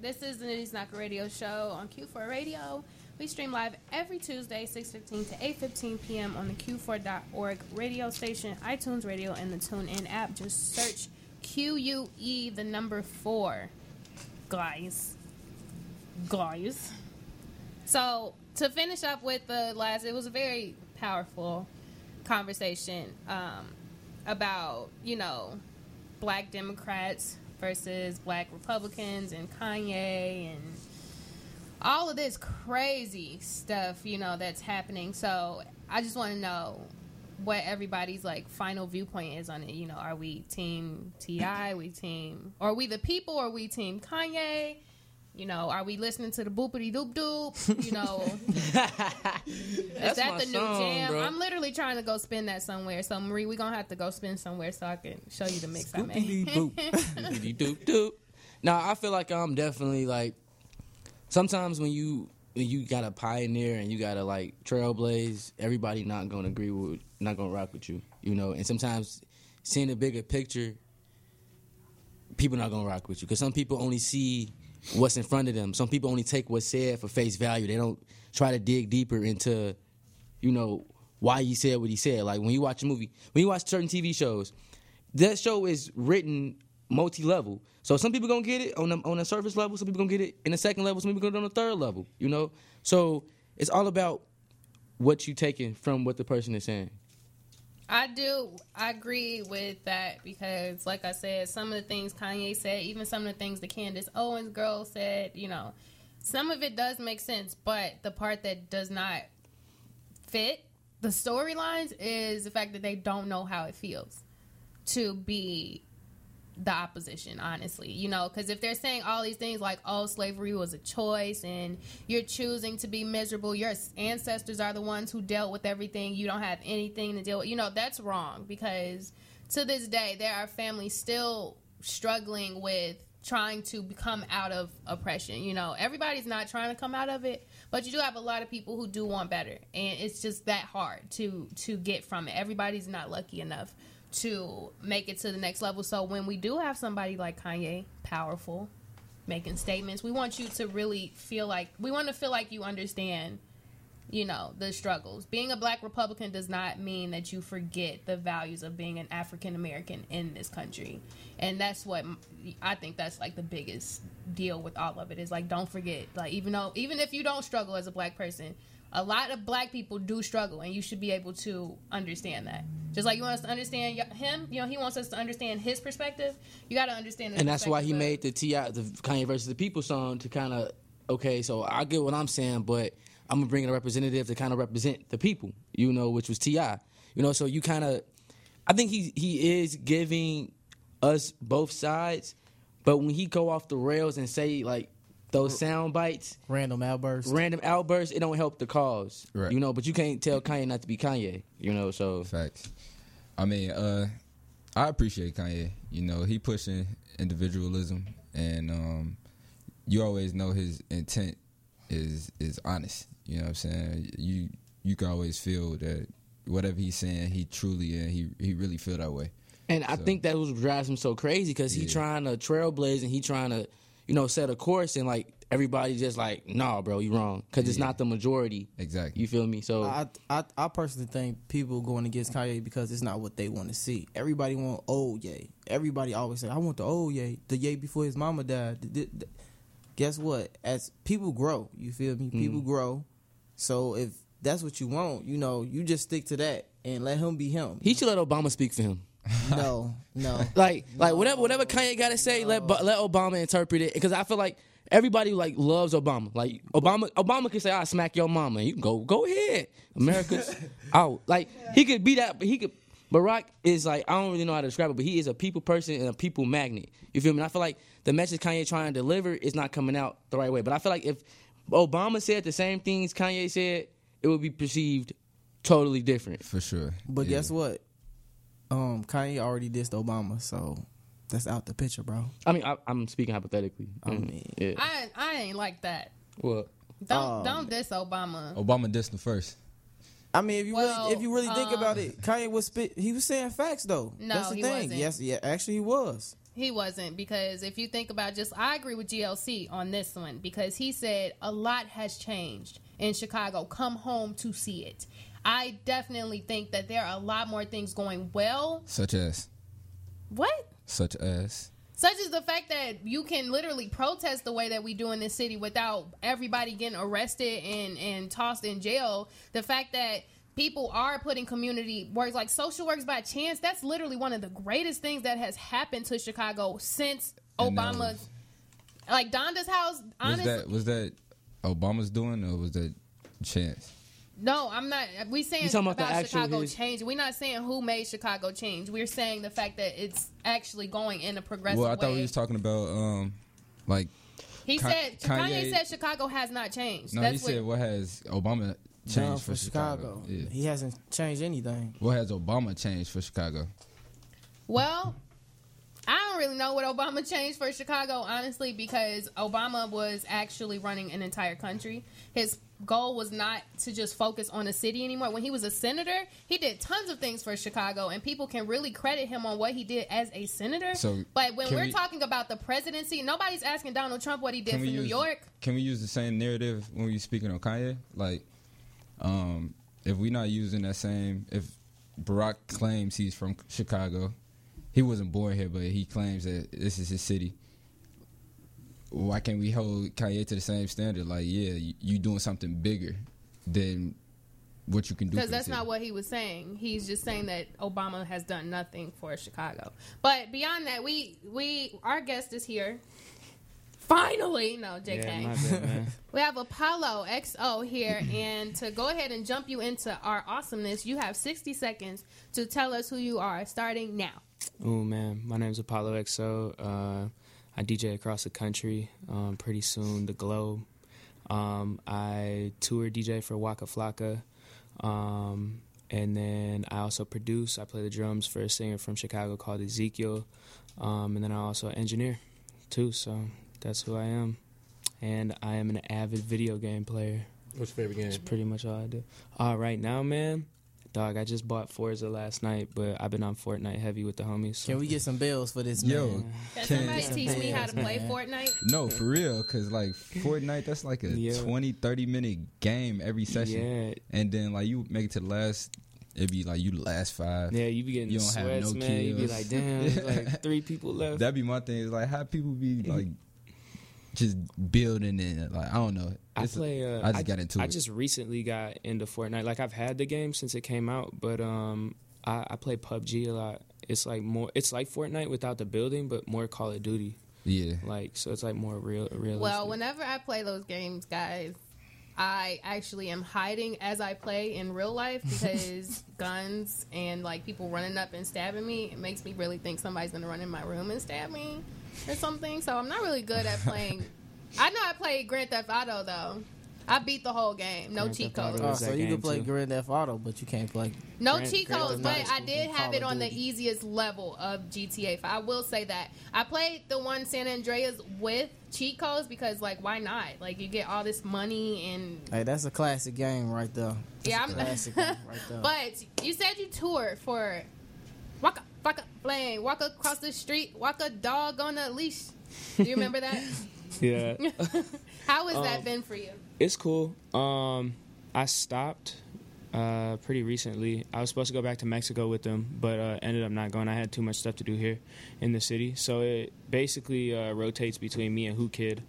This is the Nitty's Knocker Radio Show on Q four Radio. We stream live every Tuesday, six fifteen to eight fifteen p.m. on the Q four dot org radio station, iTunes Radio, and the TuneIn app. Just search Q U E, the number four. Guys. Guys. So, to finish up with the last, it was a very powerful conversation um, about, you know, black Democrats versus black Republicans and Kanye and all of this crazy stuff, you know, that's happening. So I just want to know what everybody's like final viewpoint is on it. You know, are we team T I? We team, are we the people? Or are we team Kanye? You know, are we listening to the boopity doop doop? You know, is that's that my the new song, jam? Bro. I'm literally trying to go spin that somewhere. So Marie, we're gonna have to go spin somewhere so I can show you the mix I made. Boop. Boopity doop doop. Now I feel like I'm definitely like, sometimes when you when you gotta pioneer and you gotta like trailblaze, everybody not gonna agree with, not gonna rock with you, you know. And sometimes seeing the bigger picture, people not gonna rock with you because some people only see what's in front of them. Some people only take what's said for face value. They don't try to dig deeper into, you know, why he said what he said. Like when you watch a movie, when you watch certain T V shows, that show is written multi-level. So some people gonna get it on a, on a surface level. Some people gonna get it in the second level. Some people gonna get it on the third level. You know, so it's all about what you taking from what the person is saying. I do. I agree with that because, like I said, some of the things Kanye said, even some of the things the Candace Owens girl said, you know, some of it does make sense, but the part that does not fit the storylines is the fact that they don't know how it feels to be the opposition, honestly, you know, because if they're saying all these things like, oh, slavery was a choice and you're choosing to be miserable, your ancestors are the ones who dealt with everything, you don't have anything to deal with, you know, that's wrong, because to this day there are families still struggling with trying to come out of oppression. You know, everybody's not trying to come out of it, but you do have a lot of people who do want better, and it's just that hard to to get from it. Everybody's not lucky enough to make it to the next level. So when we do have somebody like Kanye, powerful, making statements, we want you to really feel like, we want to feel like you understand, you know, the struggles. Being a black Republican does not mean that you forget the values of being an African American in this country. And that's what, I think that's like the biggest deal with all of it, is like, don't forget, like, even though, even if you don't struggle as a black person, a lot of black people do struggle, and you should be able to understand that. Just like you want us to understand him, you know, he wants us to understand his perspective. You got to understand his perspective. And that's why he made the T I, the Kanye versus the People song, to kind of, okay, so I get what I'm saying, but I'm going to bring in a representative to kind of represent the people, you know, which was T I. You know, so you kind of, I think he he is giving us both sides, but when he go off the rails and say, like, those sound bites, random outbursts, random outbursts, it don't help the cause, right. You know. But you can't tell Kanye not to be Kanye, you know. So facts. I mean, uh, I appreciate Kanye. You know, he pushing individualism, and um, you always know his intent is is honest. You know what I'm saying? You you can always feel that whatever he's saying, he truly and he he really feel that way. And I so. think that was what drives him so crazy, because he yeah. trying to trailblaze and he trying to, you know, set a course, and like everybody just like, nah, bro, you wrong, because yeah. it's not the majority. Exactly. You feel me? So I, I, I personally think people going against Kanye because it's not what they want to see. Everybody want old Ye. Everybody always say, I want the old Ye, the Ye before his mama died. The, the, the. Guess what? As people grow, you feel me? People mm. grow. So if that's what you want, you know, you just stick to that and let him be him. He should let Obama speak for him. No, no. Like, no. like whatever, whatever Kanye got to say, no. let let Obama interpret it, because I feel like everybody like loves Obama. Like Obama, Obama can say, "I smack your mama," and you can go, go ahead. America's out. Like yeah. he could be that. He could. Barack is like, I don't really know how to describe it, but he is a people person and a people magnet. You feel me? And I feel like the message Kanye trying to deliver is not coming out the right way. But I feel like if Obama said the same things Kanye said, it would be perceived totally different. For sure. But yeah. guess what? Um, Kanye already dissed Obama, so that's out the picture, bro. I mean, I, I'm speaking hypothetically. I mean, yeah. I I ain't like that. What? Don't um, don't diss Obama. Obama dissed him first. I mean, if you well, really if you really um, think about it, Kanye was spit. He was saying facts though. No, that's the he thing. Wasn't. Yes, yeah, actually, he was. He wasn't, because if you think about just, I agree with G L C on this one, because he said a lot has changed in Chicago. Come home to see it. I definitely think that there are a lot more things going well. Such as? What? Such as? Such as the fact that you can literally protest the way that we do in this city without everybody getting arrested and, and tossed in jail. The fact that people are putting community works, like social works by chance, that's literally one of the greatest things that has happened to Chicago since Obama's. Like Donda's house, honestly. Was that... Was that Obama's doing, or was that Chance? No, I'm not. We saying about, about Chicago his... change. We're not saying who made Chicago change. We're saying the fact that it's actually going in a progressive way. Well, I thought way. we was talking about um, like he Con- said. Kanye, Kanye said Chicago has not changed. No, That's he what, said what has Obama changed no, for, for Chicago? Chicago. Yeah. He hasn't changed anything. What has Obama changed for Chicago? Well, I don't really know what Obama changed for Chicago, honestly, because Obama was actually running an entire country. His goal was not to just focus on a city anymore. When he was a senator, he did tons of things for Chicago, and people can really credit him on what he did as a senator. So but when we're we, talking about the presidency, nobody's asking Donald Trump what he did for use, New York. Can we use the same narrative when we're speaking on Kanye? Like, um, if we're not using that same... If Barack claims he's from Chicago... He wasn't born here, but he claims that this is his city. Why can't we hold Kanye to the same standard? Like, yeah, you, you doing something bigger than what you can do. Because that's not what he was saying. He's just saying that Obama has done nothing for Chicago. But beyond that, we we our guest is here. Finally, no, J K. Yeah, my bad, man. We have Apollo X O here, and to go ahead and jump you into our awesomeness, you have sixty seconds to tell us who you are, starting now. Oh man, my name's Apollo X O. Uh, I D J across the country. Um, pretty soon, the globe. Um, I tour D J for Waka Flocka, um, and then I also produce. I play the drums for a singer from Chicago called Ezekiel, um, and then I also engineer too. So that's who I am, and I am an avid video game player. What's your favorite game? That's pretty much all I do. Uh, right now, man. Dog, I just bought Forza last night, but I've been on Fortnite heavy with the homies. So. Can we get some bills for this, man? Yo, can somebody teach me how to play Fortnite? No, for real, because, like, Fortnite, that's like a yeah. twenty, thirty-minute game every session. Yeah. And then, like, you make it to the last, it'd be, like, you last five. Yeah, you be getting you don't sweats, have no man. Kills. You be like, damn, there's, like, three people left. That'd be my thing. It's like, how people be, like, just building it. Like, I don't know. I play. Uh, I just I, got into I it. I just recently got into Fortnite. Like, I've had the game since it came out, but um, I, I play P U B G a lot. It's like more. It's like Fortnite without the building, but more Call of Duty. Yeah. Like, so it's like more real. Realistic. Well, whenever I play those games, guys, I actually am hiding as I play in real life because guns and like people running up and stabbing me, it makes me really think somebody's gonna run in my room and stab me or something. So I'm not really good at playing. I know I played Grand Theft Auto, though. I beat the whole game. No cheat codes. Oh, so you can play too. Grand Theft Auto, but you can't play... No cheat codes, but I did have it on the easiest level of G T A five. I will say that. I played the one San Andreas with cheat codes because, like, why not? Like, you get all this money and... Hey, that's a classic game right there. That's yeah, I'm... classic game right there. But you said you toured for... Waka, Waka, playing. Walk across the street. Walk a dog on a leash. Do you remember that? Yeah. How has um, that been for you? It's cool. Um, I stopped uh, pretty recently. I was supposed to go back to Mexico with them, but uh, ended up not going. I had too much stuff to do here in the city. So it basically uh, rotates between me and Who Kid.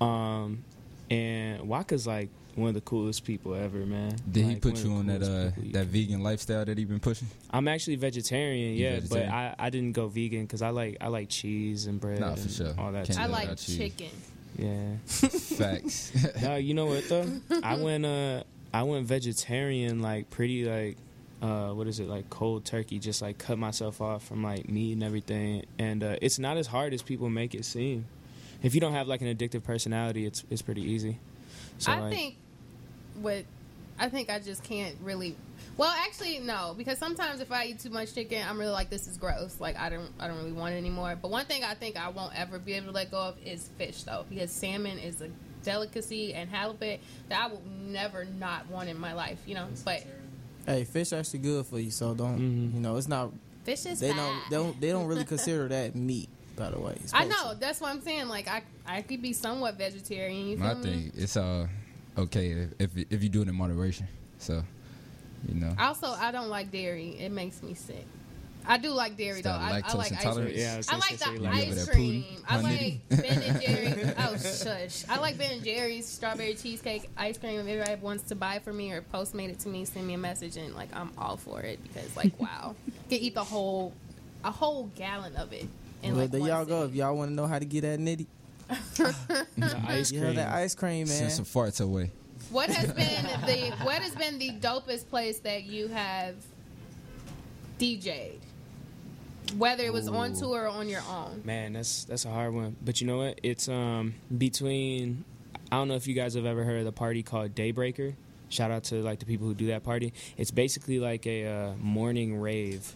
Um, and Waka's like one of the coolest people ever, man. Did like, he put you on that uh, that vegan lifestyle that he been pushing? I'm actually vegetarian, yeah, vegetarian? but I, I didn't go vegan because I like I like cheese and bread nah, and for sure. all that. Can't I like chicken. Yeah. Facts. No, you know what though? I went uh I went vegetarian like pretty like uh what is it like cold turkey, just like cut myself off from like meat and everything. And uh, it's not as hard as people make it seem. If you don't have like an addictive personality, it's it's pretty easy. So, I like, think what I think I just can't really. Well, actually, no, because sometimes if I eat too much chicken, I'm really like, this is gross. Like I don't, I don't really want it anymore. But one thing I think I won't ever be able to let go of is fish, though, because salmon is a delicacy and halibut that I will never not want in my life. You know, but hey, fish are actually good for you, so don't. Mm-hmm. You know, it's not fish is they don't, they don't they don't really consider that meat. By the way, I know that's what I'm saying. Like I, I could be somewhat vegetarian. You feel me? I think it's uh okay if if you do it in moderation. So, you know. Also, I don't like dairy. It makes me sick. I do like dairy though. I, I like ice cream. Yeah, I, I like the ice cream. I like Ben and Jerry's. Oh shush! I like Ben and Jerry's strawberry cheesecake ice cream. If everybody wants to buy for me or postmate it to me, send me a message and like I'm all for it because like wow, you can eat the whole a whole gallon of it. Well, like there y'all go. If y'all want to know how to get at Nitty, The ice cream. You know, that ice cream, man. Send some farts away. What has been the What has been the dopest place that you have D J'd? Whether it was Ooh. on tour or on your own. Man, that's that's a hard one. But you know what? It's um between. I don't know if you guys have ever heard of the party called Daybreaker. Shout out to like the people who do that party. It's basically like a uh, morning rave,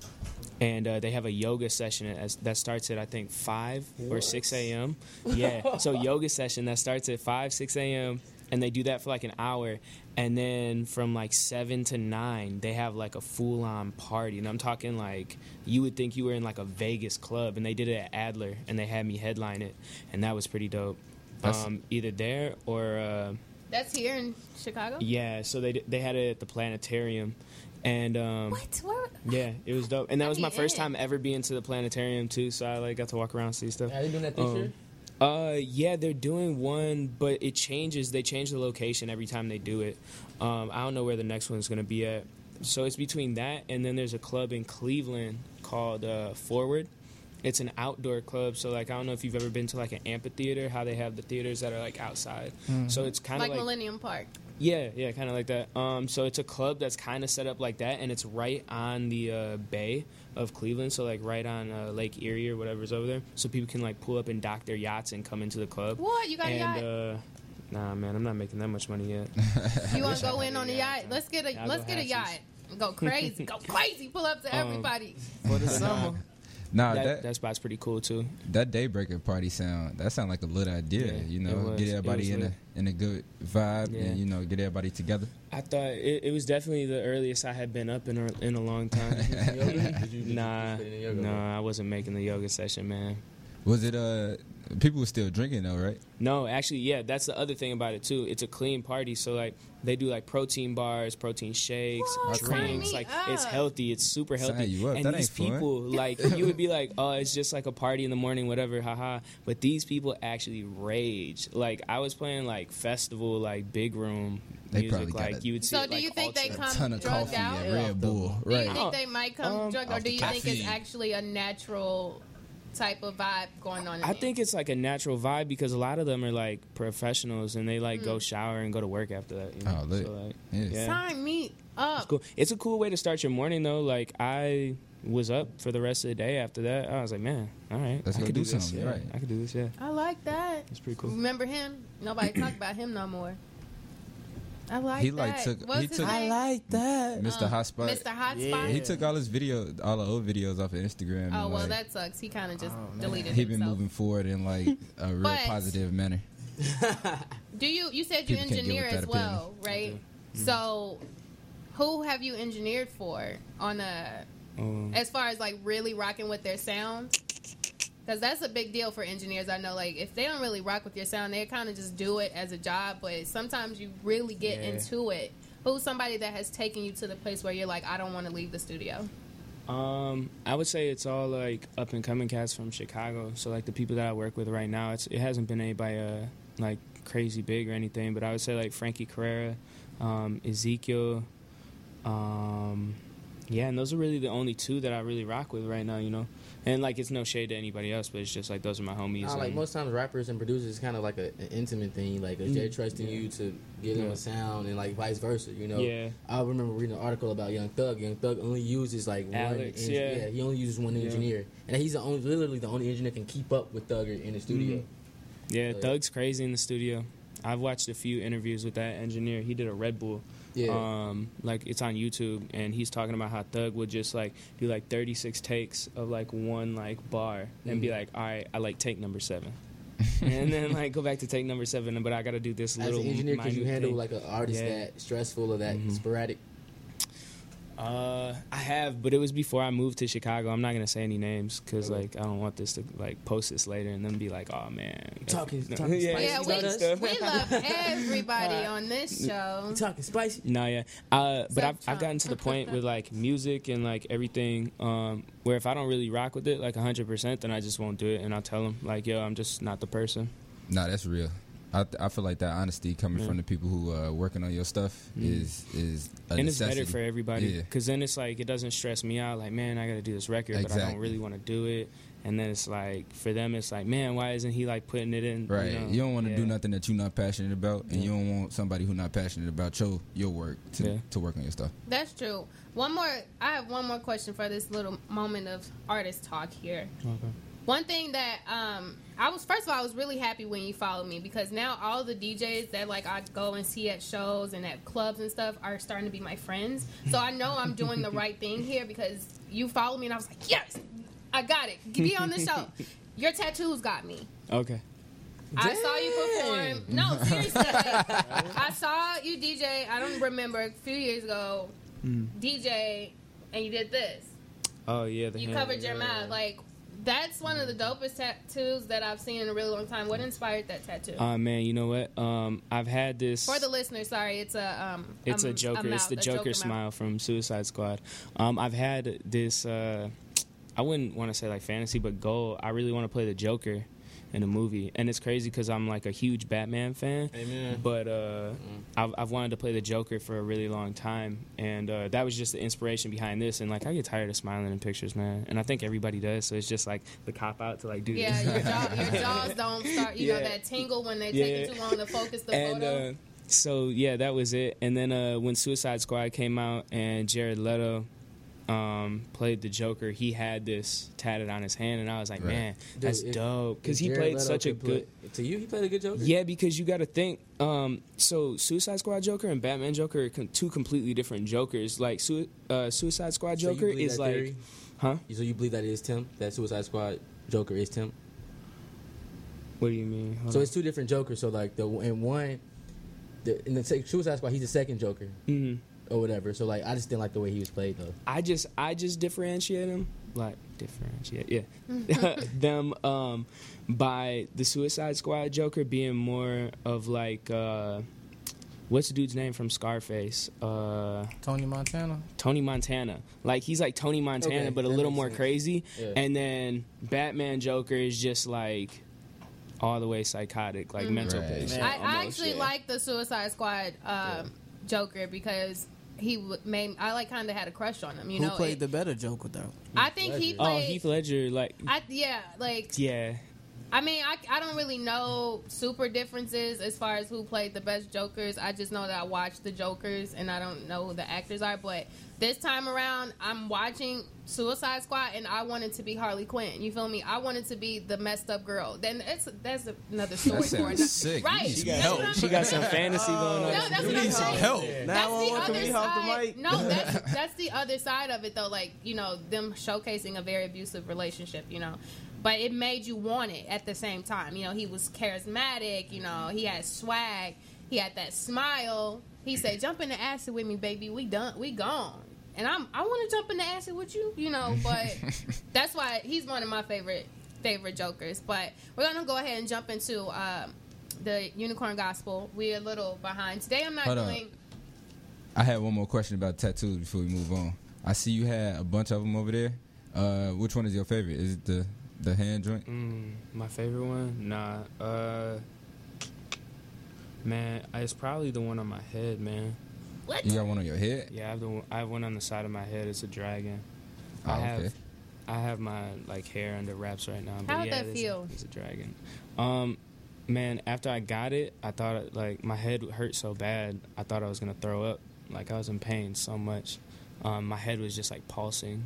and uh, they have a yoga session as, that starts at I think five yes. or six a m. Yeah, so yoga session that starts at five six a m. And they do that for like an hour. And then from like seven to nine, they have like a full-on party. And I'm talking like you would think you were in like a Vegas club. And they did it at Adler, and they had me headline it. And that was pretty dope. Um, either there or... Uh, That's here in Chicago? Yeah, so they they had it at the Planetarium. And um, what? What? Yeah, it was dope. And that was my first time ever being to the Planetarium, too. So I like got to walk around and see stuff. Are they doing that this um, year? Uh, yeah, they're doing one, but it changes. They change the location every time they do it. Um, I don't know where the next one's going to be at. So it's between that, and then there's a club in Cleveland called uh, Forward. It's an outdoor club, so, like, I don't know if you've ever been to, like, an amphitheater, how they have the theaters that are, like, outside. Mm-hmm. So it's kind of like... Like Millennium Park. Yeah, yeah, kind of like that. Um, so it's a club that's kind of set up like that, and it's right on the uh, bay of Cleveland, so, like, right on uh, Lake Erie or whatever's over there. So people can, like, pull up and dock their yachts and come into the club. What? You got and, a yacht? Uh, nah, man, I'm not making that much money yet. You want to go in on a yacht? yacht? Let's get a, yeah, let's get a yacht. Go crazy. Go crazy. Pull up to everybody. Um, for the summer. Nah, that, that, that spot's pretty cool too. That Daybreaker party sound, that sound like a lit idea. Yeah, you know, was, get everybody in lit. a in a good vibe, yeah. and you know, get everybody together. I thought it, it was definitely the earliest I had been up in a, in a long time. did you, did nah, you nah, nah, I wasn't making the yoga session, man. Was it uh? People were still drinking though, right? No, actually, yeah. That's the other thing about it too. It's a clean party, so like they do like protein bars, protein shakes, Whoa, drinks. Like up. It's healthy. It's super healthy. You up. And that these people, fun. like you would be like, oh, it's just like a party in the morning, whatever, haha. But these people actually rage. Like I was playing like festival, like big room they music. Got like a, you would see. So it, do you like, think they come a ton of drugged coffee out? And Red Bull, right? Do you think they might come um, drugged, or do you coffee. think it's actually a natural type of vibe going on in I there. think it's like a natural vibe because a lot of them are like professionals and they like mm. go shower and go to work after that, you know? oh look so like, yes. yeah. Sign me up. It's cool. It's a cool way to start your morning though. Like I was up for the rest of the day after that. I was like, man, all right, Let's I could do, do something this, yeah. right I could do this yeah I like that. It's pretty cool. Remember him? Nobody talk about him no more. I like he that. Like took, he took, I like that. Mister Um, Hotspot. Mister Hotspot. Yeah. He took all his video, all the old videos off of Instagram. Oh, and well, like, that sucks. He kind of just oh, deleted it. He been moving forward in like a real but, positive manner. Do you? You said you People engineer as well, opinion. right? Mm-hmm. So, who have you engineered for on a? Um, as far as like really rocking with their sound. Because that's a big deal for engineers. I know, like, if they don't really rock with your sound, they kind of just do it as a job. But sometimes you really get yeah. into it. Who's somebody that has taken you to the place where you're like, I don't want to leave the studio? Um, I would say it's all, like, up-and-coming cats from Chicago. So, like, the people that I work with right now, it's, it hasn't been anybody, uh, like, crazy big or anything. But I would say, like, Frankie Carrera, um, Ezekiel. Um, yeah, and those are really the only two that I really rock with right now, you know. And, like, it's no shade to anybody else, but it's just, like, those are my homies. Nah, like, most times rappers and producers, it's kind of like a, an intimate thing. Like, if they're trusting yeah. you to give them yeah. a sound and, like, vice versa, you know? Yeah. I remember reading an article about Young Thug. Young Thug only uses, like, Alex, one... Eng- yeah. yeah. He only uses one yeah. engineer. And he's the only, literally the only engineer that can keep up with Thug in the studio. Mm-hmm. Yeah, so, Thug's yeah. crazy in the studio. I've watched a few interviews with that engineer. He did a Red Bull. Yeah. Um, like, it's on YouTube, and he's talking about how Thug would just, like, do, like, thirty-six takes of, like, one, like, bar and mm-hmm. be like, all right, I like take number seven. And then, like, go back to take number seven, but I got to do this As little... As an engineer, can you handle, thing. like, an artist yeah. that stressful or that mm-hmm. sporadic? Uh, I have, but it was before I moved to Chicago. I'm not going to say any names because, okay. like, I don't want this to, like, post this later and then be like, oh, man. Talking, no. talking yeah, yeah, spicy. We, we love everybody uh, on this show. Talking spicy. No, nah, yeah. Uh, but I've, I've gotten to the point with, like, music and, like, everything um, where if I don't really rock with it, like, one hundred percent, then I just won't do it. And I'll tell them, like, yo, I'm just not the person. Nah, that's real. I, th- I feel like that honesty coming yeah. from the people who are working on your stuff mm. is is a and necessity. It's better for everybody because yeah. then it's like it doesn't stress me out. Like, man, I got to do this record, exactly. but I don't really want to do it. And then it's like, for them, it's like, man, why isn't he like putting it in? Right. You know? You don't want to yeah. do nothing that you're not passionate about, and yeah. you don't want somebody who's not passionate about your your work to yeah. to work on your stuff. That's true. One more, I have one more question for this little moment of artist talk here. Okay. One thing that um, I was, first of all, I was really happy when you followed me, because now all the D Js that like I go and see at shows and at clubs and stuff are starting to be my friends. So I know I'm doing the right thing here, because you followed me and I was like, yes, I got it. Be on the show. Your tattoos got me. Okay. Dang. I saw you perform. No, seriously. I saw you D J, I don't remember, a few years ago, mm. D J, and you did this. Oh, yeah. The you hand covered hand your mouth. Like, that's one of the dopest tattoos that I've seen in a really long time. What inspired that tattoo? Uh, man, you know what? Um, I've had this... For the listeners, sorry, it's a... Um, it's um, a Joker. A mouth, it's the Joker, Joker smile from Suicide Squad. Um, I've had this... Uh, I wouldn't want to say like fantasy, but goal. I really want to play the Joker in a movie, and it's crazy because I'm like a huge Batman fan. Amen. But uh, I've, I've wanted to play the Joker for a really long time, and uh, that was just the inspiration behind this. And like, I get tired of smiling in pictures, man, and I think everybody does. So it's just like the cop out to like do yeah, this. Yeah, your, your jaws don't start. You yeah. know that tingle when they yeah. take it too long to focus the and, photo. Uh, so yeah, that was it. And then uh, when Suicide Squad came out and Jared Leto Um, played the Joker, he had this tatted on his hand, and I was like, right. man, that's Dude, if, dope. Because he played such a good... Play, to you, he played a good Joker? Yeah, because you got to think... Um, so, Suicide Squad Joker and Batman Joker are com- two completely different Jokers. Like, su- uh, Suicide Squad Joker so is like... Theory? Huh? So you believe that it is Tim? That Suicide Squad Joker is Tim? What do you mean? Hold so on. It's two different Jokers. So, like, the in one... The, in the Suicide Squad, he's the second Joker. Mm-hmm. Or whatever. So like, I just didn't like the way he was played though. I just, I just differentiate him, like differentiate, yeah, them um, by the Suicide Squad Joker being more of like, uh, what's the dude's name from Scarface? Uh, Tony Montana. Tony Montana. Like he's like Tony Montana, okay, but a little more sense. Crazy. Yeah. And then Batman Joker is just like all the way psychotic, like mm-hmm. mental right. patient. I, I actually yeah. like the Suicide Squad um, yeah. Joker because. He made I like kind of had a crush on him. You Who know, played it, the better Joker though? I think Ledger. he played. Oh, Heath Ledger, like I, yeah, like yeah. I mean, I, I don't really know super differences as far as who played the best Jokers. I just know that I watched the Jokers, and I don't know who the actors are. But this time around, I'm watching Suicide Squad, and I wanted to be Harley Quinn. You feel me? I wanted to be the messed up girl. Then it's that's another story. That sounds sick. Right? She got help. She got some fantasy going on. No, that's you what need I'm some help. Yeah. That's now the other can we side. The mic? No, that's that's the other side of it though. Like you know, them showcasing a very abusive relationship. You know. But it made you want it at the same time. You know, he was charismatic. You know, he had swag. He had that smile. He said, "Jump in the acid with me, baby. We done. We gone." And I'm, I want to jump in the acid with you. You know, but that's why he's one of my favorite favorite Jokers. But we're gonna go ahead and jump into uh, the Unicorn Gospel. We're a little behind today. I'm not Hold doing. On. I had one more question about tattoos before we move on. I see you had a bunch of them over there. Uh, which one is your favorite? Is it the The hand joint? Mm, my favorite one? Nah. Uh, man, it's probably the one on my head, man. What? You got one on your head? Yeah, I have, the one, I have one on the side of my head. It's a dragon. Oh, I have okay. I have my like hair under wraps right now. But How'd yeah, that feel? It's a, it's a dragon. Um, man, after I got it, I thought like my head hurt so bad. I thought I was gonna throw up. Like I was in pain so much. Um, my head was just like pulsing.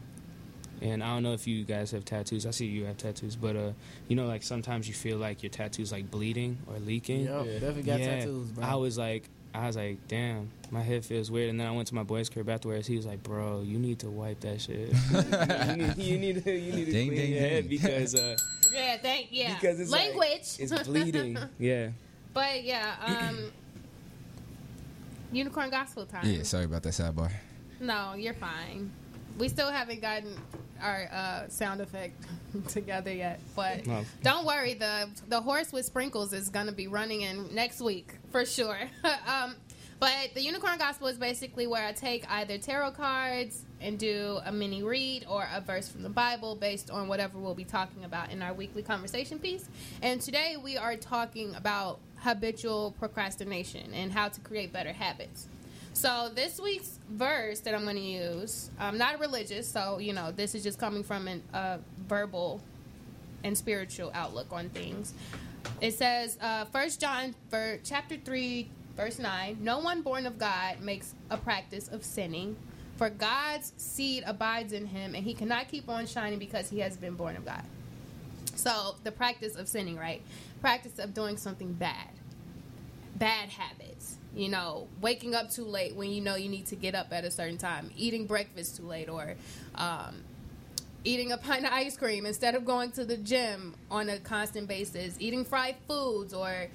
And I don't know if you guys have tattoos. I see you have tattoos. But, uh, you know, like, sometimes you feel like your tattoo's, like, bleeding or leaking. Yo, yeah, definitely got yeah. tattoos, bro. I was like, I was like, damn, my head feels weird. And then I went to my boy's crib afterwards. He was like, bro, you need to wipe that shit. you, need, you, need, you need to ding, clean ding, your ding. head because... Uh, yeah, thank yeah. Because it's Language. Like, it's bleeding. yeah. But, yeah, um, Unicorn Gospel time. Yeah, sorry about that sidebar. No, you're fine. We still haven't gotten our uh, sound effect together yet, but no. Don't worry. the The horse with sprinkles is gonna be running in next week for sure. um, but the Unicorn Gospel is basically where I take either tarot cards and do a mini read or a verse from the Bible based on whatever we'll be talking about in our weekly conversation piece. And today we are talking about habitual procrastination and how to create better habits. So this week's verse that I'm going to use, I'm not religious, so, you know, this is just coming from a uh, verbal and spiritual outlook on things. It says, uh, First John chapter three, verse nine, no one born of God makes a practice of sinning, for God's seed abides in him, and he cannot keep on shining because he has been born of God. So the practice of sinning, right? Practice of doing something bad. Bad habits. You know, waking up too late when you know you need to get up at a certain time. Eating breakfast too late, or um, eating a pint of ice cream instead of going to the gym on a constant basis. Eating fried foods, or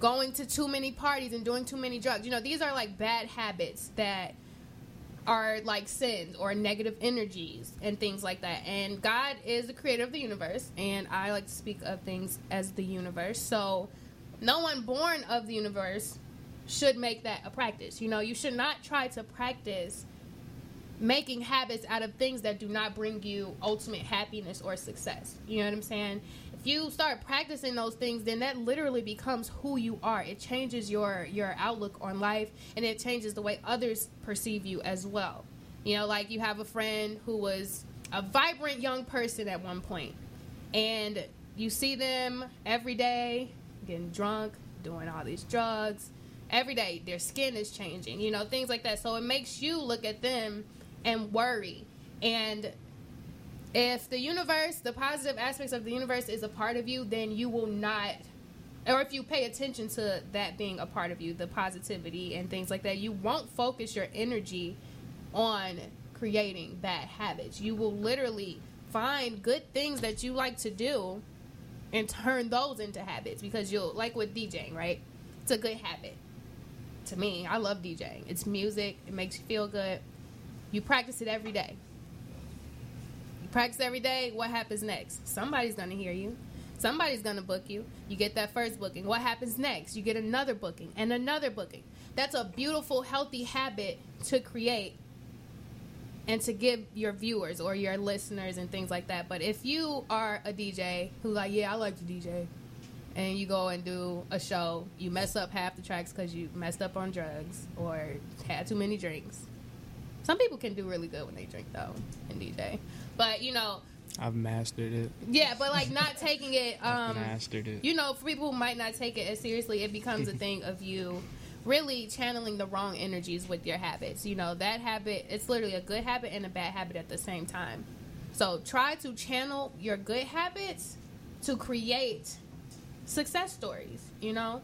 going to too many parties and doing too many drugs. You know, these are like bad habits that are like sins or negative energies and things like that. And God is the creator of the universe, and I like to speak of things as the universe. So no one born of the universe should make that a practice. You know, you should not try to practice making habits out of things that do not bring you ultimate happiness or success. You know what I'm saying? If you start practicing those things, then that literally becomes who you are. It changes your your outlook on life, and it changes the way others perceive you as well. You know, like you have a friend who was a vibrant young person at one point, and you see them every day getting drunk, doing all these drugs. Every day their skin is changing, you know, things like that. So it makes you look at them and worry. And if the universe, the positive aspects of the universe is a part of you, then you will not, or if you pay attention to that being a part of you, the positivity and things like that, you won't focus your energy on creating bad habits. You will literally find good things that you like to do and turn those into habits, because you'll, like with DJing, right? It's a good habit. To me, I love DJing. It's music. It makes you feel good. You practice it every day. You practice every day. What happens next? Somebody's going to hear you. Somebody's going to book you. You get that first booking. What happens next? You get another booking and another booking. That's a beautiful, healthy habit to create and to give your viewers or your listeners and things like that. But if you are a D J who's like, yeah, I like to D J, and you go and do a show, you mess up half the tracks because you messed up on drugs or had too many drinks. Some people can do really good when they drink, though, and D J. But, you know, I've mastered it. Yeah, but, like, not taking it, um, I've mastered it. You know, for people who might not take it as seriously, it becomes a thing of you really channeling the wrong energies with your habits. You know, that habit, it's literally a good habit and a bad habit at the same time. So try to channel your good habits to create success stories, you know,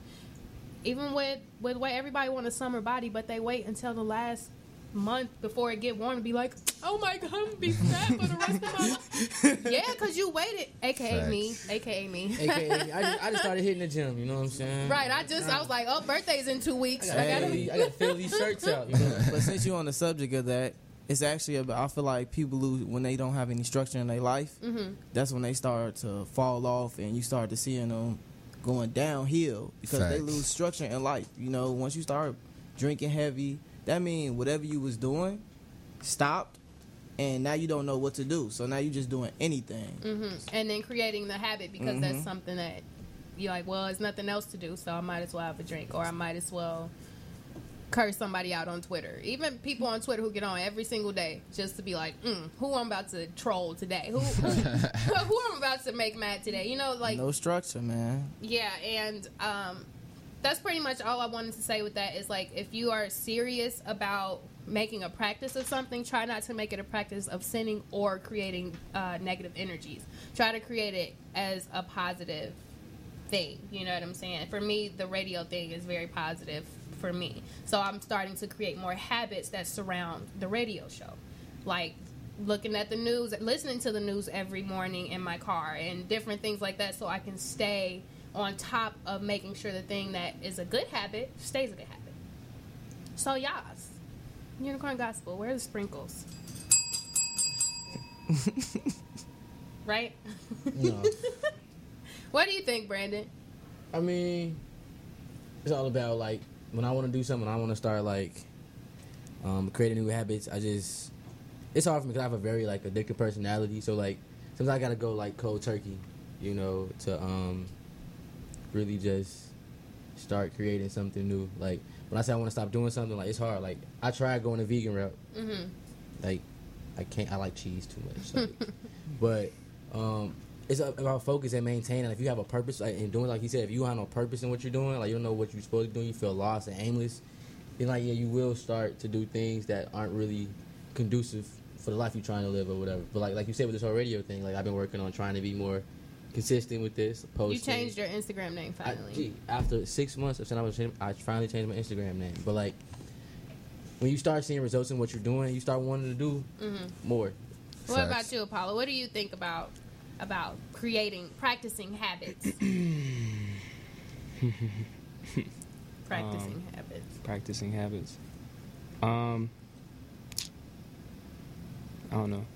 even with with what everybody wants a summer body, but they wait until the last month before it get warm to be like, oh my god, I'm gonna be fat for the rest of my life. Yeah, because you waited. A K A Facts. me A K A me A K A I just, I just started hitting the gym, you know what I'm saying? Right. I just I was like, oh, birthday's in two weeks, I gotta, I gotta, hey, I gotta fill these shirts out, you know? But since you're on the subject of that, it's actually about, I feel like people lose when they don't have any structure in their life. Mm-hmm. That's when they start to fall off, and you start to seeing them going downhill because Facts. They lose structure in life. You know, once you start drinking heavy, that means whatever you was doing stopped, and now you don't know what to do. So now you're just doing anything. Mm-hmm. And then creating the habit, because mm-hmm. that's something that you're like, well, there's nothing else to do, so I might as well have a drink, or I might as well curse somebody out on Twitter. Even people on Twitter who get on every single day just to be like, mm, who I'm about to troll today, who who, who I'm about to make mad today, you know, like no structure, man. Yeah. And um that's pretty much all I wanted to say with that, is like, if you are serious about making a practice of something, try not to make it a practice of sinning or creating uh negative energies. Try to create it as a positive thing, you know what I'm saying? For me, the radio thing is very positive for me, so I'm starting to create more habits that surround the radio show, like looking at the news, listening to the news every morning in my car, and different things like that, so I can stay on top of making sure the thing that is a good habit stays a good habit. So yas, unicorn gospel, where are the sprinkles? Right? No. What do you think, Brandon? I mean, it's all about, like, when I want to do something, I want to start, like, um, creating new habits. I just, it's hard for me because I have a very, like, addictive personality. So, like, sometimes I got to go, like, cold turkey, you know, to um, really just start creating something new. Like, when I say I want to stop doing something, like, it's hard. Like, I tried going the vegan route. Mm-hmm. Like, I can't, I like cheese too much. Like, but um, it's about focus and maintaining. If you have a purpose, like, and doing, like he said, if you have no purpose in what you're doing, like you don't know what you're supposed to do, you feel lost and aimless, then like yeah, you will start to do things that aren't really conducive for the life you're trying to live or whatever. But like like you said with this whole radio thing, like I've been working on trying to be more consistent with this posting. You changed your Instagram name finally. I, gee, after six months of saying I was, I finally changed my Instagram name. But like when you start seeing results in what you're doing, you start wanting to do mm-hmm. more. What Sorry. about you, Apollo? What do you think about about creating, practicing habits? practicing um, habits. Practicing habits. Um, I don't know.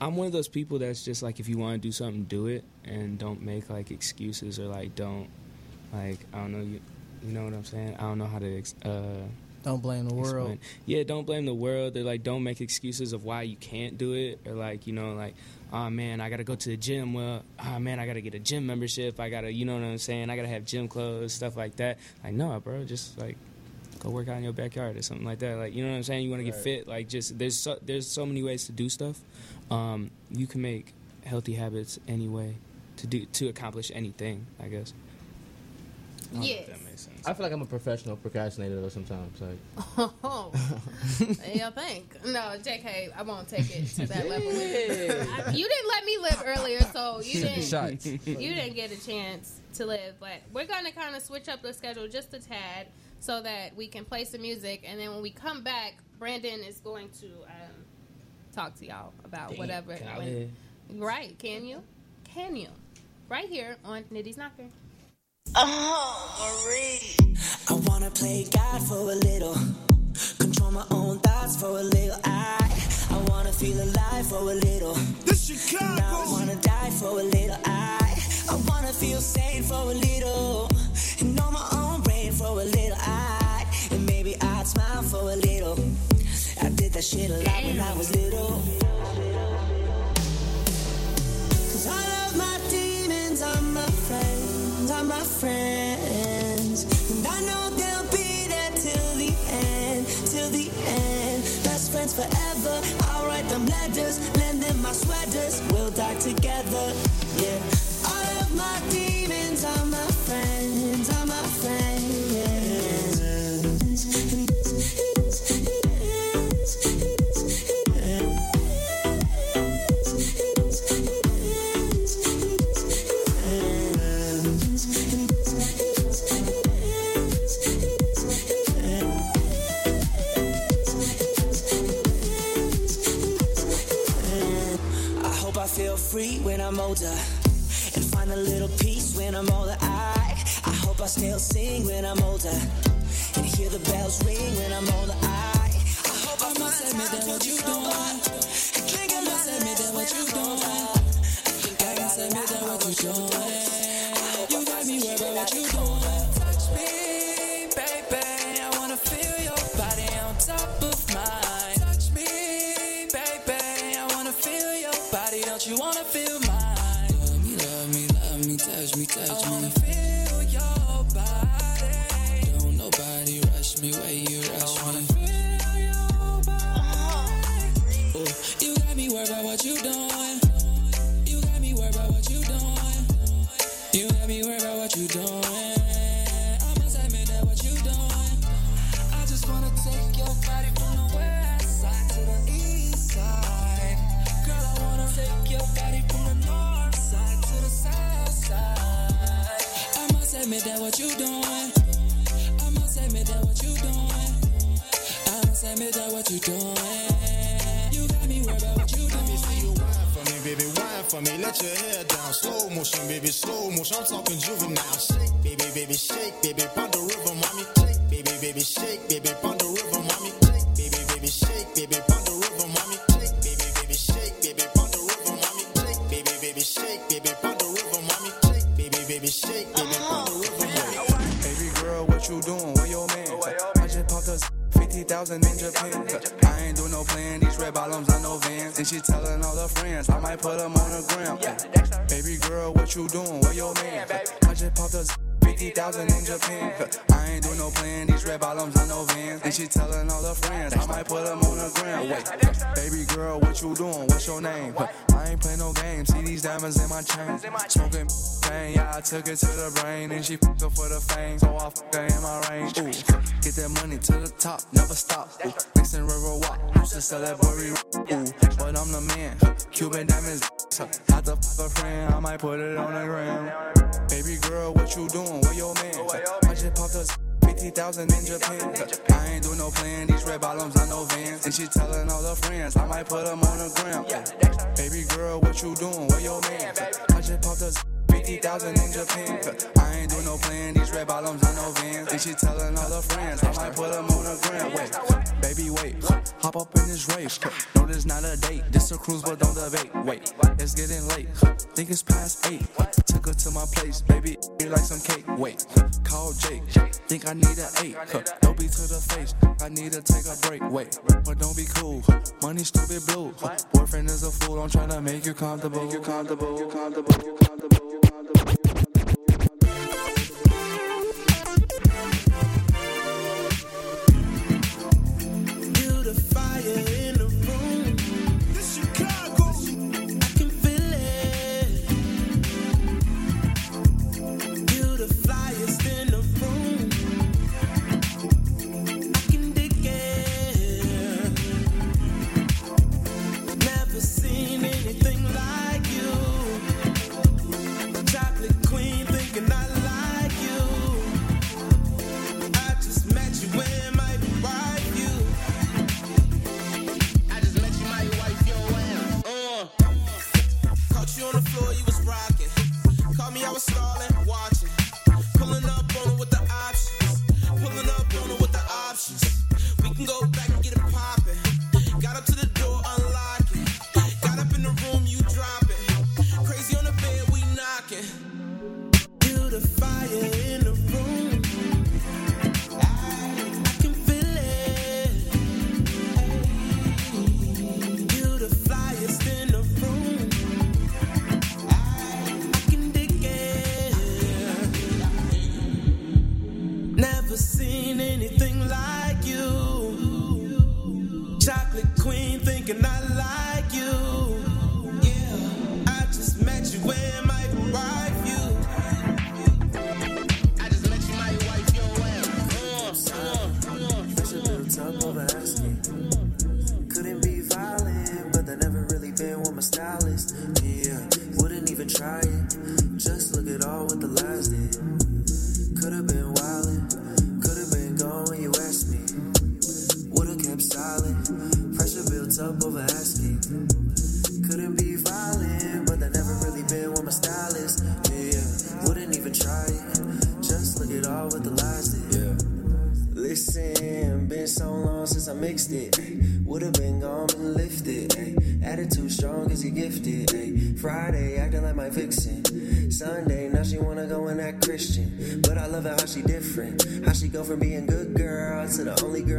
I'm one of those people that's just like, if you want to do something, do it, and don't make like excuses or like don't like I don't know you you know what I'm saying? I don't know how to. Ex- uh, Don't blame the world. Explain. Yeah, don't blame the world. They're like, don't make excuses of why you can't do it. Or like, you know, like, oh, man, I got to go to the gym. Well, oh, man, I got to get a gym membership. I got to, you know what I'm saying? I got to have gym clothes, stuff like that. Like, no, bro, just, like, go work out in your backyard or something like that. Like, you know what I'm saying? You want right. to get fit. Like, just, there's so, there's so many ways to do stuff. Um, you can make healthy habits any way to do, to accomplish anything, I guess. Yes. That makes sense. I feel like I'm a professional procrastinator though sometimes. Like, oh, you think? No, J K, I won't take it to that level. I, you didn't let me live earlier, so you didn't. You didn't get a chance to live. But we're gonna kind of switch up the schedule just a tad so that we can play some music, and then when we come back, Brandon is going to um, talk to y'all about Damn, whatever. Can when, right? Can you? Can you? Right here on Nitty's Knocker. Oh, Marie. I wanna play God for a little, control my own thoughts for a little. I, I wanna feel alive for a little. This Chicago. Now I wanna die for a little. I, I wanna feel sane for a little, and know my own brain for a little. I, and maybe I'd smile for a little. I did that shit a lot when I was little. 'Cause all of my demons are my friends. Are my friends, and I know they'll be there till the end, till the end. Best friends forever. I'll write them letters, lend them my sweaters. We'll die together, yeah. All of my demons are my friends, are my friends. Feel free when I'm older, and find a little peace when I'm older. I, I hope I still sing when I'm older, and hear the bells ring when I'm older. I, I hope I find time to what you doing. I think I must admit that what you doing. I think I gotta admit that what you doing. You got me worried about what you doing. Touch me, baby. I wanna feel your body on top of mine. Touch me, baby. I wanna feel your body. Don't you wanna feel mine? Love me, love me, love me, touch me, touch me. I wanna feel your body. Don't nobody rush me where you rush me. I wanna feel your body. Oh, you got me worried about what you doing. You got me worried about what you doing. You got me worried about what you doing. I must admit that what you doing. I just wanna take your body from the west side to the east side. Girl, I wanna take your body from the north side to the south side. I must admit that what you doing. I must admit that what you doing. I must admit that what you doing. You got me worried about what you doing. Let me see you wine for me, baby, wine for me. Let your hair down, slow motion, baby, slow motion. I'm talking juvenile. Shake, baby, baby, shake, baby, pump the river, mommy. Shake, baby, baby, shake, baby, pump the river, mommy. Shake, baby, baby, shake, baby, pump the river, mommy. Shake, baby, pump the rhythm, mommy. Shake, baby, baby, shake, baby, pump the rhythm. Baby girl, what you doing? Where your man? I just popped us fifty thousand in Japan. I ain't do no plan. These red bottoms on no Vans, and she telling all her friends I might put them on the gram. Baby girl, what you doing? Where your man? I just popped us. fifty thousand in Japan. I ain't do no plan, these red bottoms on no Vans. And she telling all her friends, I might put them on the ground. Wait, baby girl, what you doing? What's your name? I ain't play no games, see these diamonds in my chain. Smoking pain, yeah, I took it to the brain. And she fucked up for the fame, so I fucked her in my range. Ooh, get that money to the top, never stop. Ooh, mixing river walk, used to sell that boy. Ooh, but I'm the man, Cuban diamonds. Got the fuck a friend, I might put it on the gram. Baby girl, what you doing? Where your man? I just popped us fifty thousand in Japan. I ain't do no plan, these red bottoms on no Vans. And she telling all her friends, I might put them on the gram. Baby girl, what you doing? Where your man? I just popped us fifty thousand in Japan. I ain't do no plan, these red bottoms on no Vans. And she telling all her friends, I might put them on the gram. Wait, baby, wait, hop up in this race. No, this not a date, this a cruise, but don't debate. Wait, it's getting late, think it's past eight. Took her to my place, baby, eat like some cake. Wait, call Jake, think I need an eight. Don't be to the face, I need to take a break. Wait, but don't be cool, money stupid blue. Boyfriend is a fool, I'm trying to make you comfortable. Make you comfortable, you comfortable, you comfortable, you comfortable.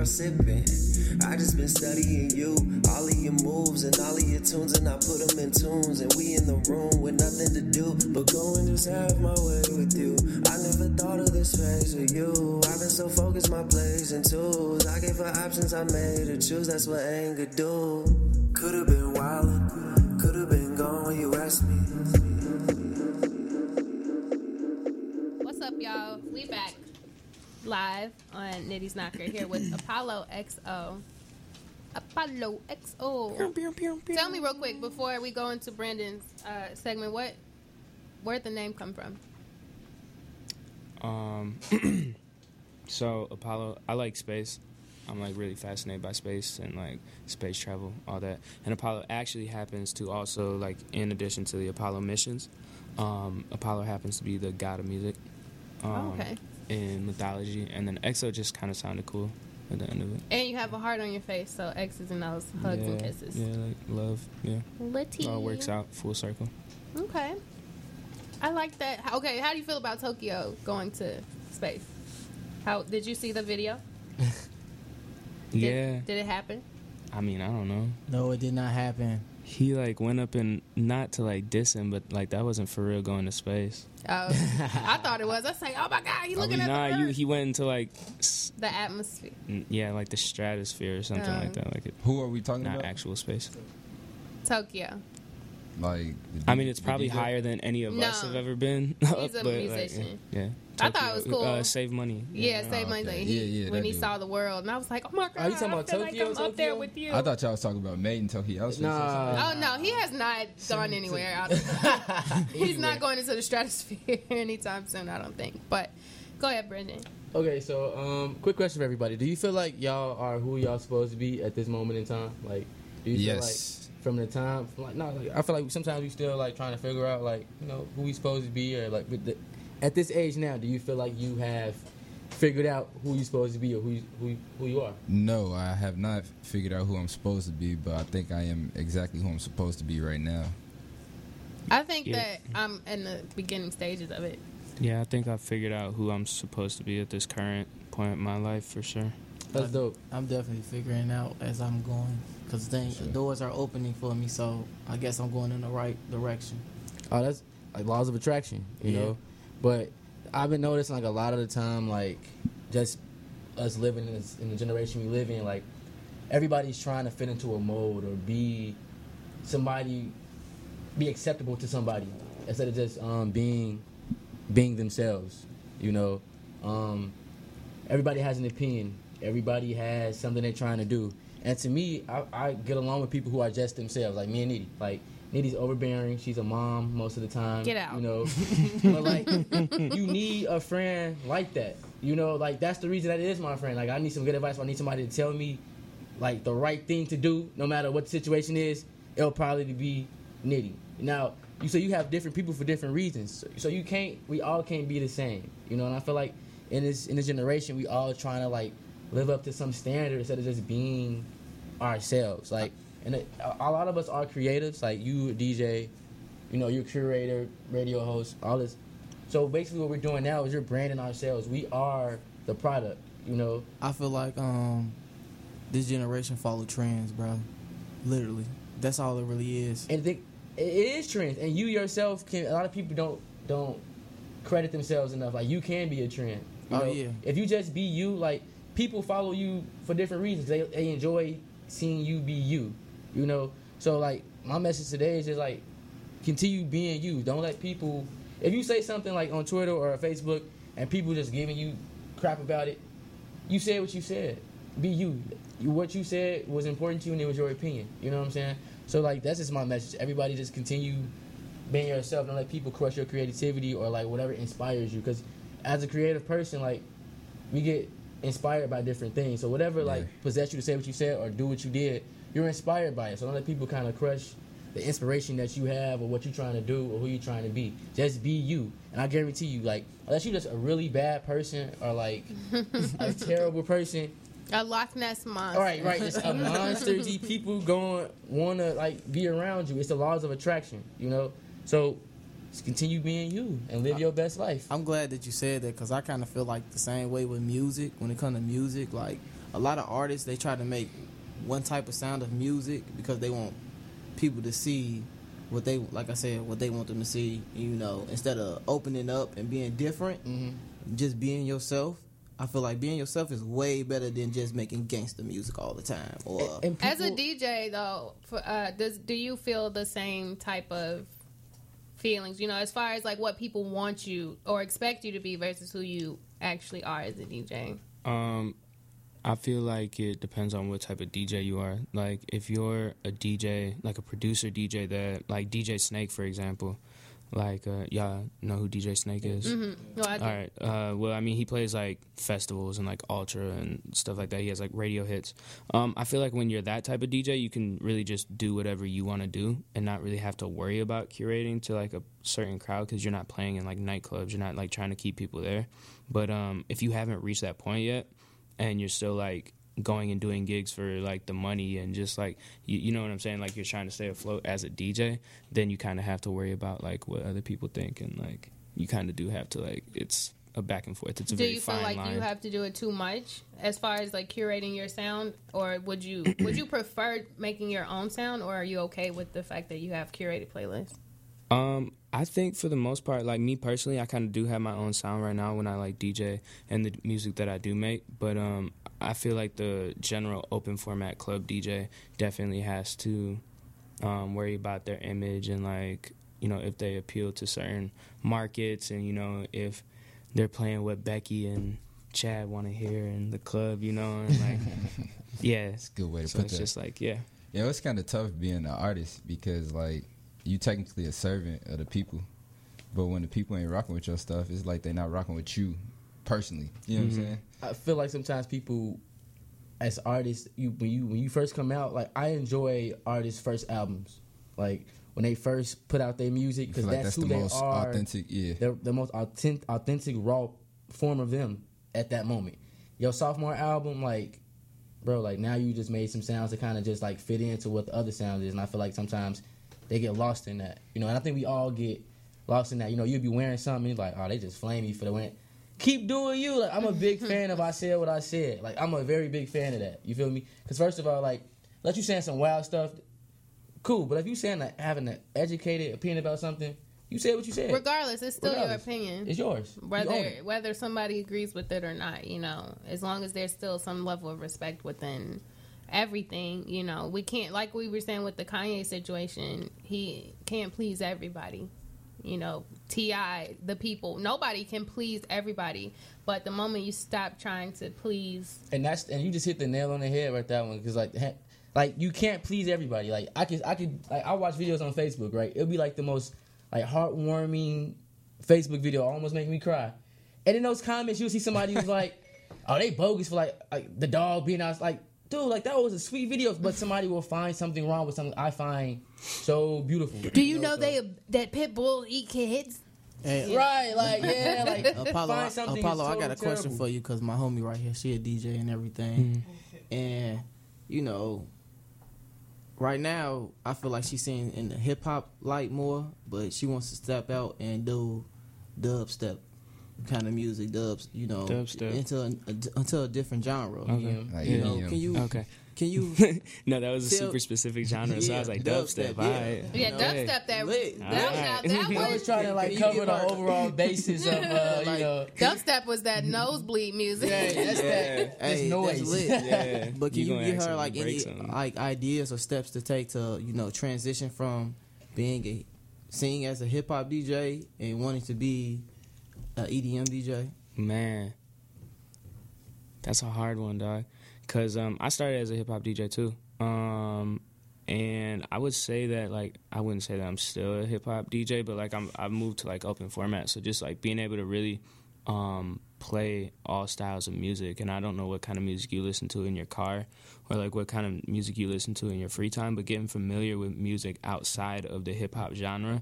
Sipping. I just been studying you, all of your moves and all of your tunes, and I put them in tunes. And we in the room with nothing to do but go and just have my way with you. I never thought of this phase with you. I've been so focused, my plays and tools. I gave her options, I made her choose. That's what anger do. Could've been wildin', could've been gone when you asked me. What's up, y'all? We back. Live on Nitty's Knocker here with Apollo X O. Apollo X O. Pew, pew, pew, pew. Tell me real quick before we go into Brandon's uh, segment, what where'd the name come from? Um, so Apollo, I like space. I'm like really fascinated by space and like space travel, all that. And Apollo actually happens to also like, in addition to the Apollo missions, um, Apollo happens to be the god of music. Um, okay. In mythology, and then X O just kind of sounded cool at the end of it. And you have a heart on your face, so X's and O's, hugs yeah, and kisses. Yeah, like love. Yeah, Litty. It all works out full circle. Okay, I like that. Okay, how do you feel about Tokyo going to space? How did you see the video? did, yeah. Did it happen? I mean, I don't know. No, it did not happen. He, like, went up and, not to, like, diss him, but, like, that wasn't for real going to space. Oh, I thought it was. I was like, oh, my God, he looking oh, at nah, the Nah, he went into, like... S- the atmosphere. N- yeah, like the stratosphere or something um, like that. Like, it, Who are we talking not about? Not actual space. Tokyo. Like... The, I mean, it's probably higher than any of no. us have ever been. He's a but, musician. Like, yeah. yeah. Tokyo, I thought it was cool. Uh, save money. Yeah, yeah save oh, money. Okay. Like, he, yeah, yeah, when he dude. saw the world, and I was like, "Oh my God!" Are you talking about Tokyo? Like I'm Tokyo? Up there with you. I thought y'all was talking about Made in Tokyo. I was nah. Oh no, he has not gone anywhere. Out of He's not going into the stratosphere anytime soon, I don't think. But go ahead, Brandon. Okay, so um, quick question for everybody: do you feel like y'all are who y'all supposed to be at this moment in time? Like, do you feel yes. like? From the time, from like no, like, I feel like sometimes we still like trying to figure out like you know who we supposed to be or like with the, at this age now. Do you feel like you have figured out who you supposed to be or who you, who who you are? No, I have not figured out who I'm supposed to be, but I think I am exactly who I'm supposed to be right now. I think yeah. that I'm in the beginning stages of it. Yeah, I think I figured out who I'm supposed to be at this current point in my life for sure. That's dope. I'm definitely figuring out as I'm going. Because sure. the doors are opening for me, so I guess I'm going in the right direction. Oh, that's like laws of attraction, you yeah. know? But I've been noticing, like, a lot of the time, like, just us living in, this, in the generation we live in, like, everybody's trying to fit into a mold or be somebody, be acceptable to somebody instead of just um, being being themselves, you know? Um, everybody has an opinion. Everybody has something they're trying to do. And to me, I, I get along with people who are just themselves, like me and Nitty. Like, Nitty's overbearing. She's a mom most of the time. Get out. You know? But, like, you need a friend like that. You know, like, that's the reason that it is my friend. Like, I need some good advice. I need somebody to tell me, like, the right thing to do, no matter what the situation is. It'll probably be Nitty. Now, you so you have different people for different reasons. So, so you can't, we all can't be the same. You know, and I feel like in this, in this generation, we all trying to, like, live up to some standard instead of just being ourselves. Like, and a, a lot of us are creatives. Like, you a D J, you know, you're a curator, radio host, all this. So basically what we're doing now is we're branding ourselves. We are the product, you know. I feel like um, this generation follow trends, bro. Literally. That's all it really is. And think, it is trends. And you yourself can, a lot of people don't don't credit themselves enough. Like, you can be a trend. You oh, know? yeah. If you just be you, like, people follow you for different reasons. They they enjoy seeing you be you, you know? So, like, my message today is just, like, continue being you. Don't let people... If you say something, like, on Twitter or Facebook and people just giving you crap about it, you said what you said. Be you. you. What you said was important to you and it was your opinion. You know what I'm saying? So, like, that's just my message. Everybody just continue being yourself. Don't let people crush your creativity or, like, whatever inspires you. Because as a creative person, like, we get... inspired by different things, so whatever yeah. like possessed you to say what you said or do what you did, you're inspired by it. So don't let people kind of crush the inspiration that you have or what you're trying to do or who you're trying to be. Just be you, and I guarantee you, like, unless you're just a really bad person or like a terrible person, a Loch Ness monster. All right, right, just a monster. These people going wanna like be around you. It's the laws of attraction, you know. So just continue being you and live your best life. I'm glad that you said that because I kind of feel like the same way with music. When it comes to music, like a lot of artists, they try to make one type of sound of music because they want people to see what they, like I said, what they want them to see. You know, instead of opening up and being different, mm-hmm. just being yourself. I feel like being yourself is way better than just making gangster music all the time. Or and, and people, as a D J, though, for, uh, does do you feel the same type of feelings, you know, as far as like what people want you or expect you to be versus who you actually are as a D J? Um, I feel like it depends on what type of D J you are. Like, if you're a D J, like a producer D J that, like D J Snake, for example, like, uh, y'all know who D J Snake is? Mm-hmm. No, I do. All right. Uh, well, I mean, he plays like festivals and like Ultra and stuff like that. He has like radio hits. Um, I feel like when you're that type of D J, you can really just do whatever you want to do and not really have to worry about curating to like a certain crowd because you're not playing in like nightclubs. You're not like trying to keep people there. But um, if you haven't reached that point yet and you're still like going and doing gigs for like the money and just like you, you know what I'm saying, like you're trying to stay afloat as a D J, then you kind of have to worry about like what other people think and like you kind of do have to like it's a back and forth. It's a do very fine line. Do you feel like line. You have to do it too much as far as like curating your sound, or would you would you prefer making your own sound, or are you okay with the fact that you have curated playlists? Um, I think for the most part, like me personally, I kind of do have my own sound right now when I like D J and the music that I do make. But um, I feel like the general open format club D J definitely has to um, worry about their image and like, you know, if they appeal to certain markets and, you know, if they're playing what Becky and Chad want to hear in the club, you know, and like, yeah. It's a good way to so put it's that. It's just like, yeah. Yeah, it's kind of tough being an artist because like, you technically a servant of the people, but when the people ain't rocking with your stuff, it's like they're not rocking with you personally. You know mm-hmm. what I'm saying? I feel like sometimes people, as artists, you when you when you first come out, like I enjoy artists' first albums, like when they first put out their music, because like that's, that's who the they most are. Authentic, yeah. They're the most authentic, authentic raw form of them at that moment. Your sophomore album, like, bro, like now you just made some sounds that kind of just like fit into what the other sound is, and I feel like sometimes they get lost in that, you know, and I think we all get lost in that. You know, you'll be wearing something, and like, oh, they just flame you for the win. Keep doing you. Like, I'm a big fan of I Said What I Said. Like, I'm a very big fan of that. You feel me? Because first of all, like, let you saying some wild stuff, cool. But if you saying that, having an educated opinion about something, you said what you said. Regardless, it's still Regardless. your opinion. It's yours. Whether you own it. Whether somebody agrees with it or not, you know, as long as there's still some level of respect within everything, you know, we can't, like we were saying with the Kanye situation, he can't please everybody. You know, T I, the people, nobody can please everybody. But the moment you stop trying to please, and that's and you just hit the nail on the head right that one, because like, like you can't please everybody. Like I could, I could, like I watch videos on Facebook, right? It'll be like the most like heartwarming Facebook video, almost making me cry. And in those comments, you'll see somebody who's like, "Oh, they bogus for like, like the dog being out." Like, dude, like that was a sweet video, but somebody will find something wrong with something I find so beautiful. Do you, you know, know they that pit bull eat kids? Hey, right, like yeah, like Apollo. Find something Apollo, totally I got a terrible. question for you, because my homie right here, she a D J and everything, mm-hmm. and you know, right now I feel like she's seeing in the hip hop light more, but she wants to step out and do dubstep kind of music, dubs, you know, dubstep. into a, a, into a different genre. Okay. You know, like, you know yeah. can you? Okay. Can you? No, that was a super specific genre, yeah, so I was like dubstep. Dub yeah, yeah no, dubstep. Hey. That lit. That, right. that, that I was trying to like cover the overall basis of uh, like, you know, dubstep was that nosebleed music. Yeah, that's yeah. that. That's hey, noise. That's lit. Yeah. But can you, you give her like any something. like ideas or steps to take to, you know, transition from being a singing as a hip hop D J and wanting to be an E D M D J? Man, that's a hard one, dog. Cause um, I started as a hip hop D J too, um, and I would say that like I wouldn't say that I'm still a hip hop D J, but like I'm I've moved to like open format, so just like being able to really um, play all styles of music. And I don't know what kind of music you listen to in your car, or like what kind of music you listen to in your free time, but getting familiar with music outside of the hip hop genre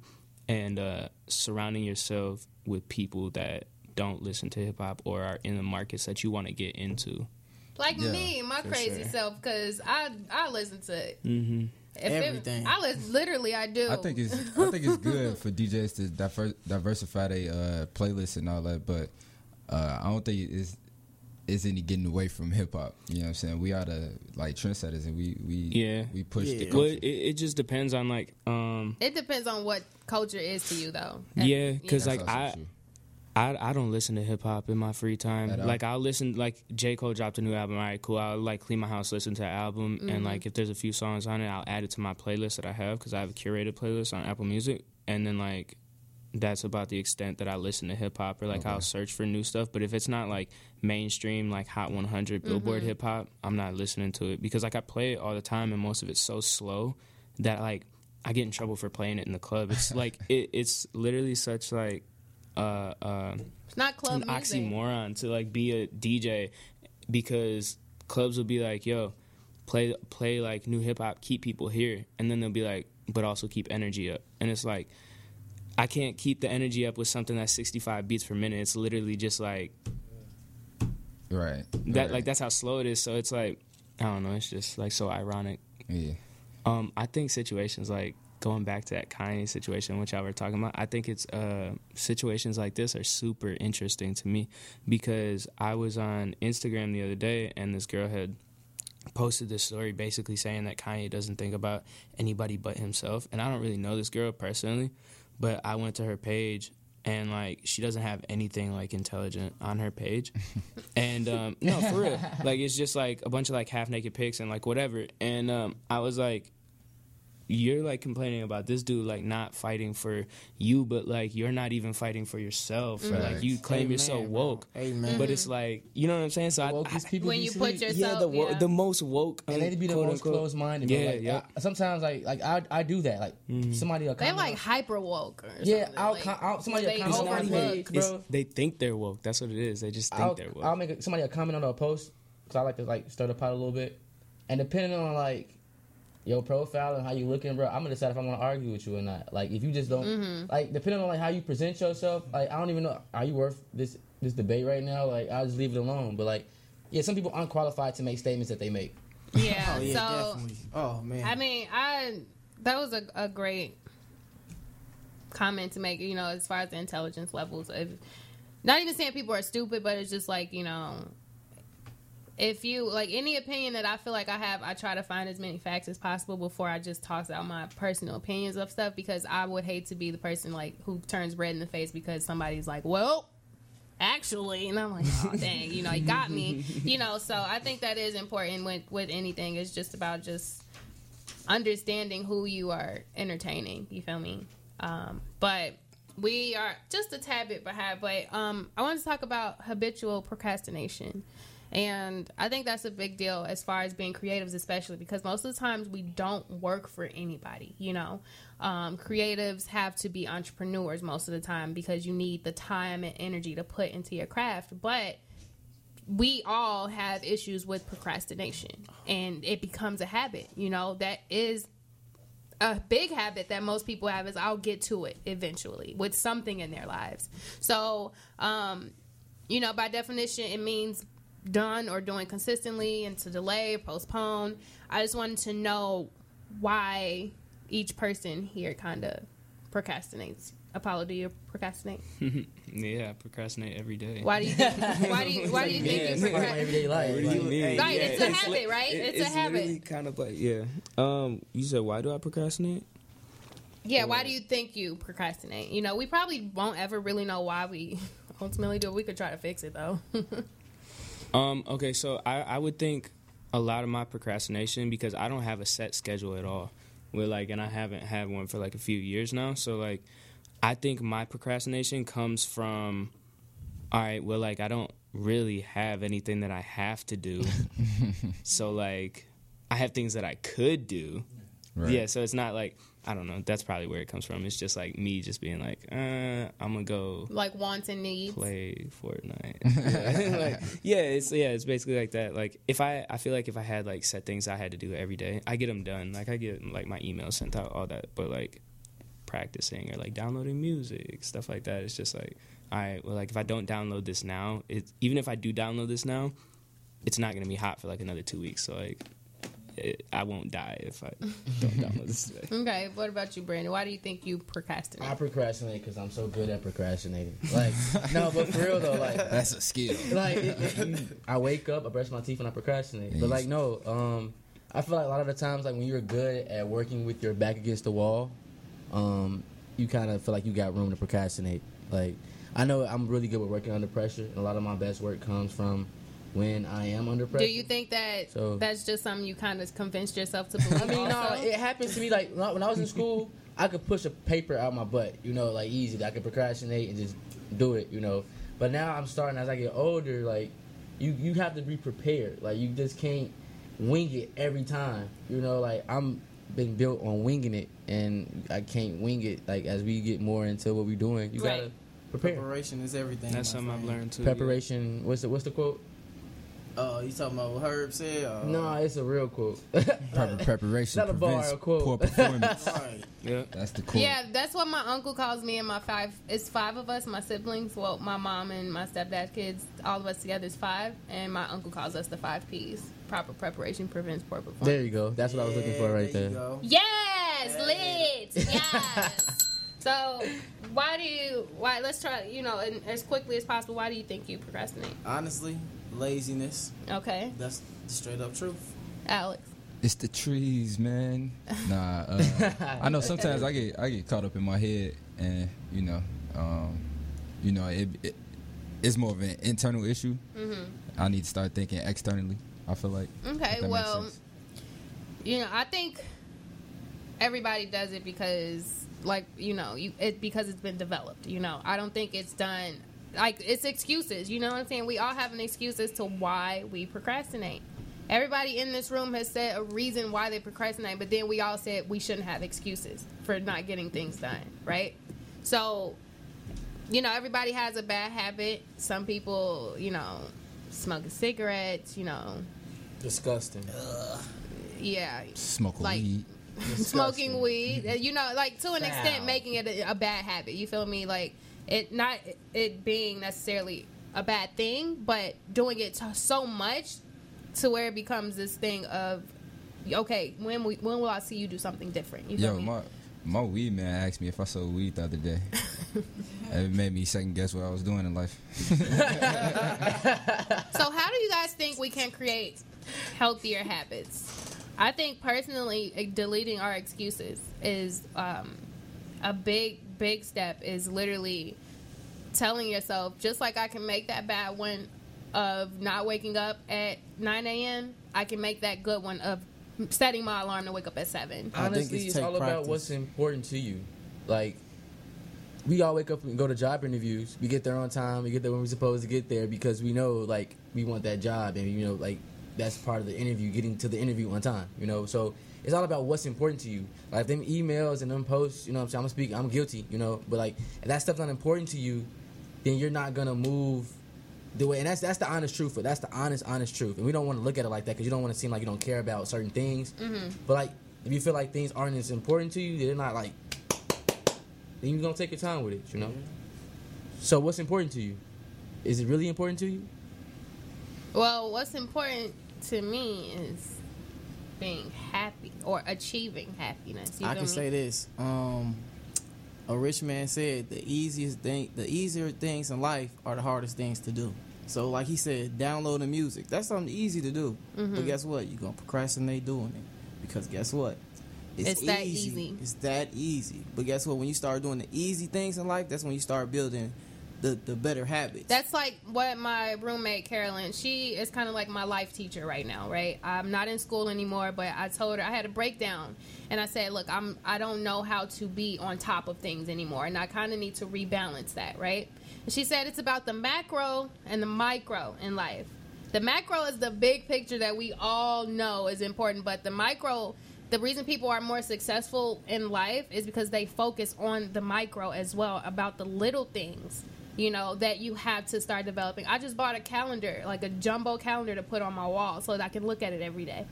and uh, surrounding yourself with people that don't listen to hip-hop or are in the markets that you want to get into. Like yeah, me, my crazy sure. self, because I, I listen to it. Mm-hmm. Everything. It, I listen, literally, I do. I think it's I think it's good for D Js to diver- diversify their uh, playlists and all that, but uh, I don't think it's, it's any getting away from hip-hop. You know what I'm saying? We are the, like, trendsetters, and we we, yeah. we push yeah. the culture. Well, it, it just depends on, like... Um, it depends on what culture is to you, though. That's, yeah, because, like, I... True. I, I don't listen to hip-hop in my free time. Like, I'll listen, like, J. Cole dropped a new album. All right, cool. I'll, like, clean my house, listen to the album. Mm-hmm. And, like, if there's a few songs on it, I'll add it to my playlist that I have, because I have a curated playlist on Apple Music. And then, like, that's about the extent that I listen to hip-hop, or, like, okay. I'll search for new stuff. But if it's not, like, mainstream, like, Hot one hundred, Billboard mm-hmm. hip-hop, I'm not listening to it. Because, like, I play it all the time, and most of it's so slow that, like, I get in trouble for playing it in the club. It's, like, it, it's literally such, like... Uh, uh, it's not club an music. Oxymoron to like be a D J, because clubs will be like, yo, play play like new hip hop, keep people here, and then they'll be like, but also keep energy up. And it's like, I can't keep the energy up with something that's sixty-five beats per minute. It's literally just like, right, that right. like that's how slow it is. So it's like, I don't know, it's just like so ironic. Yeah. Um, I think situations like going back to that Kanye situation, which I were talking about, I think it's uh, situations like this are super interesting to me, because I was on Instagram the other day and this girl had posted this story basically saying that Kanye doesn't think about anybody but himself. And I don't really know this girl personally, but I went to her page and, like, she doesn't have anything, like, intelligent on her page. And, um, no, for real. Like, it's just, like, a bunch of, like, half-naked pics and, like, whatever. And um, I was like, you're, like, complaining about this dude, like, not fighting for you, but, like, you're not even fighting for yourself. Mm-hmm. Or, like, you claim Amen, you're so woke. Amen. But it's, like, you know what I'm saying? So I, I, when you, you put yourself... Yeah, the, wo- yeah. the most woke... And they'd be the most unquote, closed-minded. Yeah, like, yeah. I, sometimes, like, like I I do that. Like, mm-hmm. somebody... will they're, like, hyper-woke or something. Yeah, I'll... Like, I'll somebody they will overlook, bro. They think they're woke. That's what it is. They just think I'll, they're woke. I'll make a, somebody a comment on a post, because I like to, like, stir the pot a little bit. And depending on, like... your profile and how you looking, bro, I'm gonna decide if I'm gonna argue with you or not. Like, if you just don't, mm-hmm. like, depending on, like, how you present yourself, like, I don't even know, are you worth this this debate right now? Like, I'll just leave it alone. But, like, yeah, some people aren't qualified to make statements that they make. Yeah, oh, yeah, so definitely. Oh man, I mean, I that was a, a great comment to make. You know, as far as the intelligence levels, if, not even saying people are stupid, but it's just like, you know. If you, like, any opinion that I feel like I have, I try to find as many facts as possible before I just toss out my personal opinions of stuff, because I would hate to be the person, like, who turns red in the face because somebody's like, well, actually, and I'm like, oh, dang, you know, you got me, you know, so I think that is important with, with anything. It's just about just understanding who you are entertaining, you feel me? Um, but we are just a tad bit behind, but um, I want to talk about habitual procrastination. And I think that's a big deal as far as being creatives, especially because most of the times we don't work for anybody, you know. Um, creatives have to be entrepreneurs most of the time because you need the time and energy to put into your craft. But we all have issues with procrastination, and it becomes a habit, you know. That is a big habit that most people have, is I'll get to it eventually with something in their lives. So, um, you know, by definition, it means... done or doing consistently, and to delay, postpone. I just wanted to know why each person here kind of procrastinates. Apollo, do you procrastinate? Yeah, I procrastinate every day. Why do you think, why do you, why do you think yeah, you procrastinate? Everyday life. Like, like, yeah, right, yeah. It's a habit, right? It's, it's a habit. Kind of like, yeah. Um, you said, why do I procrastinate? Yeah, or, why do you think you procrastinate? You know, we probably won't ever really know why we ultimately do it. We could try to fix it, though. Um, okay, so I, I would think a lot of my procrastination, because I don't have a set schedule at all. We're like, and I haven't had one for like a few years now. So like, I think my procrastination comes from, all right, well, like I don't really have anything that I have to do. So like, I have things that I could do. Right. Yeah, so it's not like, I don't know. That's probably where it comes from. It's just like me just being like, uh, I'm gonna go like wants and needs. Play Fortnite. Yeah. Like, yeah, it's yeah, it's basically like that. Like if I, I feel like if I had like set things I had to do every day, I get them done. Like I get like my email sent out, all that. But like practicing or like downloading music, stuff like that. It's just like, all right, well, like if I don't download this now, it even if I do download this now, it's not gonna be hot for like another two weeks. So like. It, I won't die if I don't download this today. Okay, what about you, Brandon? Why do you think you procrastinate? I procrastinate because I'm so good at procrastinating. Like, no, but for real though, like that's a skill. Like, it, it, you, I wake up, I brush my teeth, and I procrastinate. But like, no, um, I feel like a lot of the times, like when you're good at working with your back against the wall, um, you kind of feel like you got room to procrastinate. Like, I know I'm really good with working under pressure, and a lot of my best work comes from. When I am under pressure. Do you think that so, that's just something you kind of convinced yourself to believe? I mean, no, it happens to me. Like, when I, when I was in school, I could push a paper out my butt, you know, like, easy. I could procrastinate and just do it, you know. But now I'm starting, as I get older, like, you, you have to be prepared. Like, you just can't wing it every time, you know. Like, I'm been built on winging it, and I can't wing it. Like, as we get more into what we're doing, you right. got to prepare. Preparation is everything. That's something I've learned, too. Preparation, yeah. what's the what's the quote? Oh, uh, you talking about what Herb said? Uh, no, it's a real quote. Proper preparation not a bar, a quote. Poor performance. Right. Yeah, that's the quote. Yeah, that's what my uncle calls me and my five. It's five of us, my siblings. Well, my mom and my stepdad kids, all of us together is five. And my uncle calls us the five P's. Proper preparation prevents poor performance. There you go. That's what yeah, I was looking for right there. there. Yes! Yeah. lit. Yes. So why do you, why, let's try, you know, and as quickly as possible, why do you think you procrastinate? Honestly, laziness. Okay. That's the straight up truth. Alex. It's the trees, man. Nah, uh, I know sometimes I get I get caught up in my head, and you know, um, you know, it, it it's more of an internal issue. Mm-hmm. I need to start thinking externally, I feel like. Okay, well, you know, I think everybody does it because, like, you know, you it because it's been developed. You know, I don't think it's done. Like, it's excuses. You know what I'm saying? We all have an excuse as to why we procrastinate. Everybody in this room has said a reason why they procrastinate, but then we all said we shouldn't have excuses for not getting things done, right? So, you know, everybody has a bad habit. Some people, you know, smoking cigarettes, you know. Disgusting. Ugh. Yeah. Smoking like, weed. Smoking weed. You know, like, to an extent, making it a, a bad habit. You feel me? Like, it not it being necessarily a bad thing, but doing it t- so much to where it becomes this thing of, okay, when we when will I see you do something different? You feel Yo, me? my my weed man asked me if I sold weed the other day. It made me second guess what I was doing in life. So how do you guys think we can create healthier habits? I think personally, deleting our excuses is um, a big big step. Is literally telling yourself, just like I can make that bad one of not waking up at nine a.m., I can make that good one of setting my alarm to wake up at seven. Honestly, it's, it's all practice. About what's important to you. Like, we all wake up and go to job interviews. We get there on time. We get there when we're supposed to get there because we know, like, we want that job. And, you know, like, that's part of the interview, getting to the interview on time, you know. So it's all about what's important to you. Like, them emails and them posts, you know what I'm saying? I'm speaking, I'm guilty, you know. But, like, if that stuff's not important to you, then you're not going to move the way, and that's that's the honest truth. But that's the honest, honest truth. And we don't want to look at it like that because you don't want to seem like you don't care about certain things. Mm-hmm. But like, if you feel like things aren't as important to you, they're not like, then you're gonna take your time with it, you know. Mm-hmm. So what's important to you? Is it really important to you? Well, what's important to me is being happy or achieving happiness. You I can me? say this. Um, A rich man said the easiest thing, the easier things in life are the hardest things to do. So, like he said, downloading music. That's something easy to do. Mm-hmm. But guess what? You're going to procrastinate doing it. Because guess what? It's, it's that easy. It's that easy. But guess what? When you start doing the easy things in life, that's when you start building the, the better habits. That's like what my roommate, Carolyn, she is kind of like my life teacher right now, right? I'm not in school anymore, but I told her, I had a breakdown. And I said, look, I'm, I don't know how to be on top of things anymore. And I kind of need to rebalance that, right? And she said it's about the macro and the micro in life. The macro is the big picture that we all know is important. But the micro, the reason people are more successful in life is because they focus on the micro as well, about the little things, you know, that you have to start developing. I just bought a calendar, like a jumbo calendar to put on my wall so that I can look at it every day.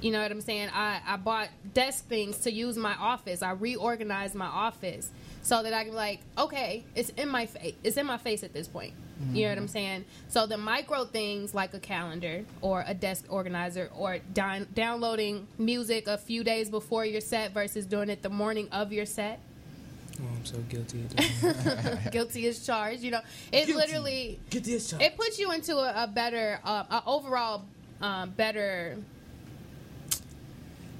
You know what I'm saying? I, I bought desk things to use my office. I reorganized my office so that I can be like, okay, it's in my face. It's in my face at this point. Mm-hmm. You know what I'm saying? So the micro things like a calendar or a desk organizer or di- downloading music a few days before your set versus doing it the morning of your set. Oh, I'm so guilty. Guilty as charged. You know, it guilty. literally guilty as charged. It puts you into a, a better, uh, a overall um, better.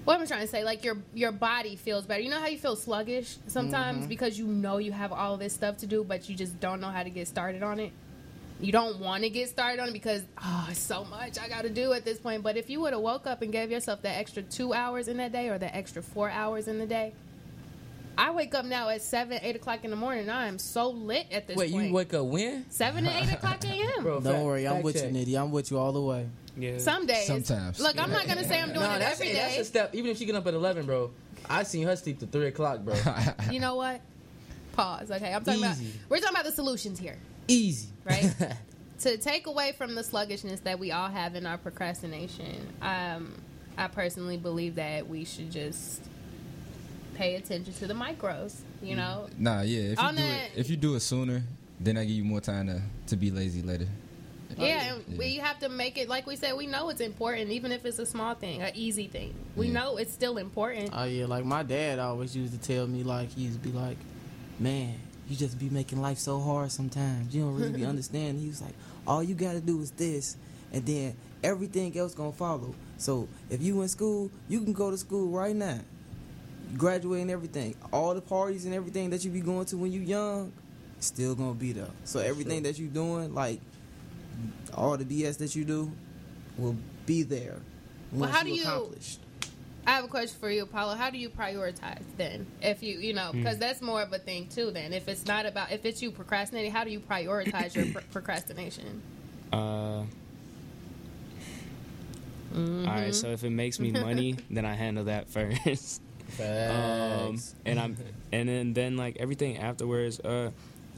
What am I trying to say? Like, your your body feels better. You know how you feel sluggish sometimes mm-hmm. because you know you have all this stuff to do, but you just don't know how to get started on it? You don't want to get started on it because, oh, it's so much I got to do at this point. But if you would have woke up and gave yourself that extra two hours in that day or that extra four hours in the day, I wake up now at seven, eight o'clock in the morning, and I am so lit at this Wait, point. Wait, you wake up when? seven and eight o'clock a m. Bro, don't fact, worry, I'm with check. you, Nitty. I'm with you all the way. Yeah. Some days. Sometimes. Look, I'm not going to say I'm doing no, it that's, every day. That's a step. Even if she get up at eleven, bro, I seen her sleep to three o'clock, bro. You know what? Pause, okay? I'm talking Easy. about, we're talking about the solutions here. Easy. Right? To take away from the sluggishness that we all have in our procrastination, um, I personally believe that we should just pay attention to the micros, you know. Nah, yeah. If you, do that, it, if you do it sooner, then I give you more time to, to be lazy later. Yeah, and yeah. you have to make it, like we said, we know it's important, even if it's a small thing, an easy thing. We yeah. know it's still important. Oh, yeah, like my dad always used to tell me, like, he used to be like, man, you just be making life so hard sometimes. You don't really be understanding. He was like, all you got to do is this, and then everything else going to follow. So if you in school, you can go to school right now. Graduating everything. All the parties and everything that you be going to when you young, still going to be there. So everything that you doing, like, all the B S that you do will be there once well, how you do accomplished. You, I have a question for you, Apollo. How do you prioritize then? If you, you know, because mm. that's more of a thing too then. If it's not about, if it's you procrastinating, how do you prioritize your pr- procrastination? Uh... Mm-hmm. All right, so if it makes me money, then I handle that first. um, and I'm, and then, then like everything afterwards. Uh,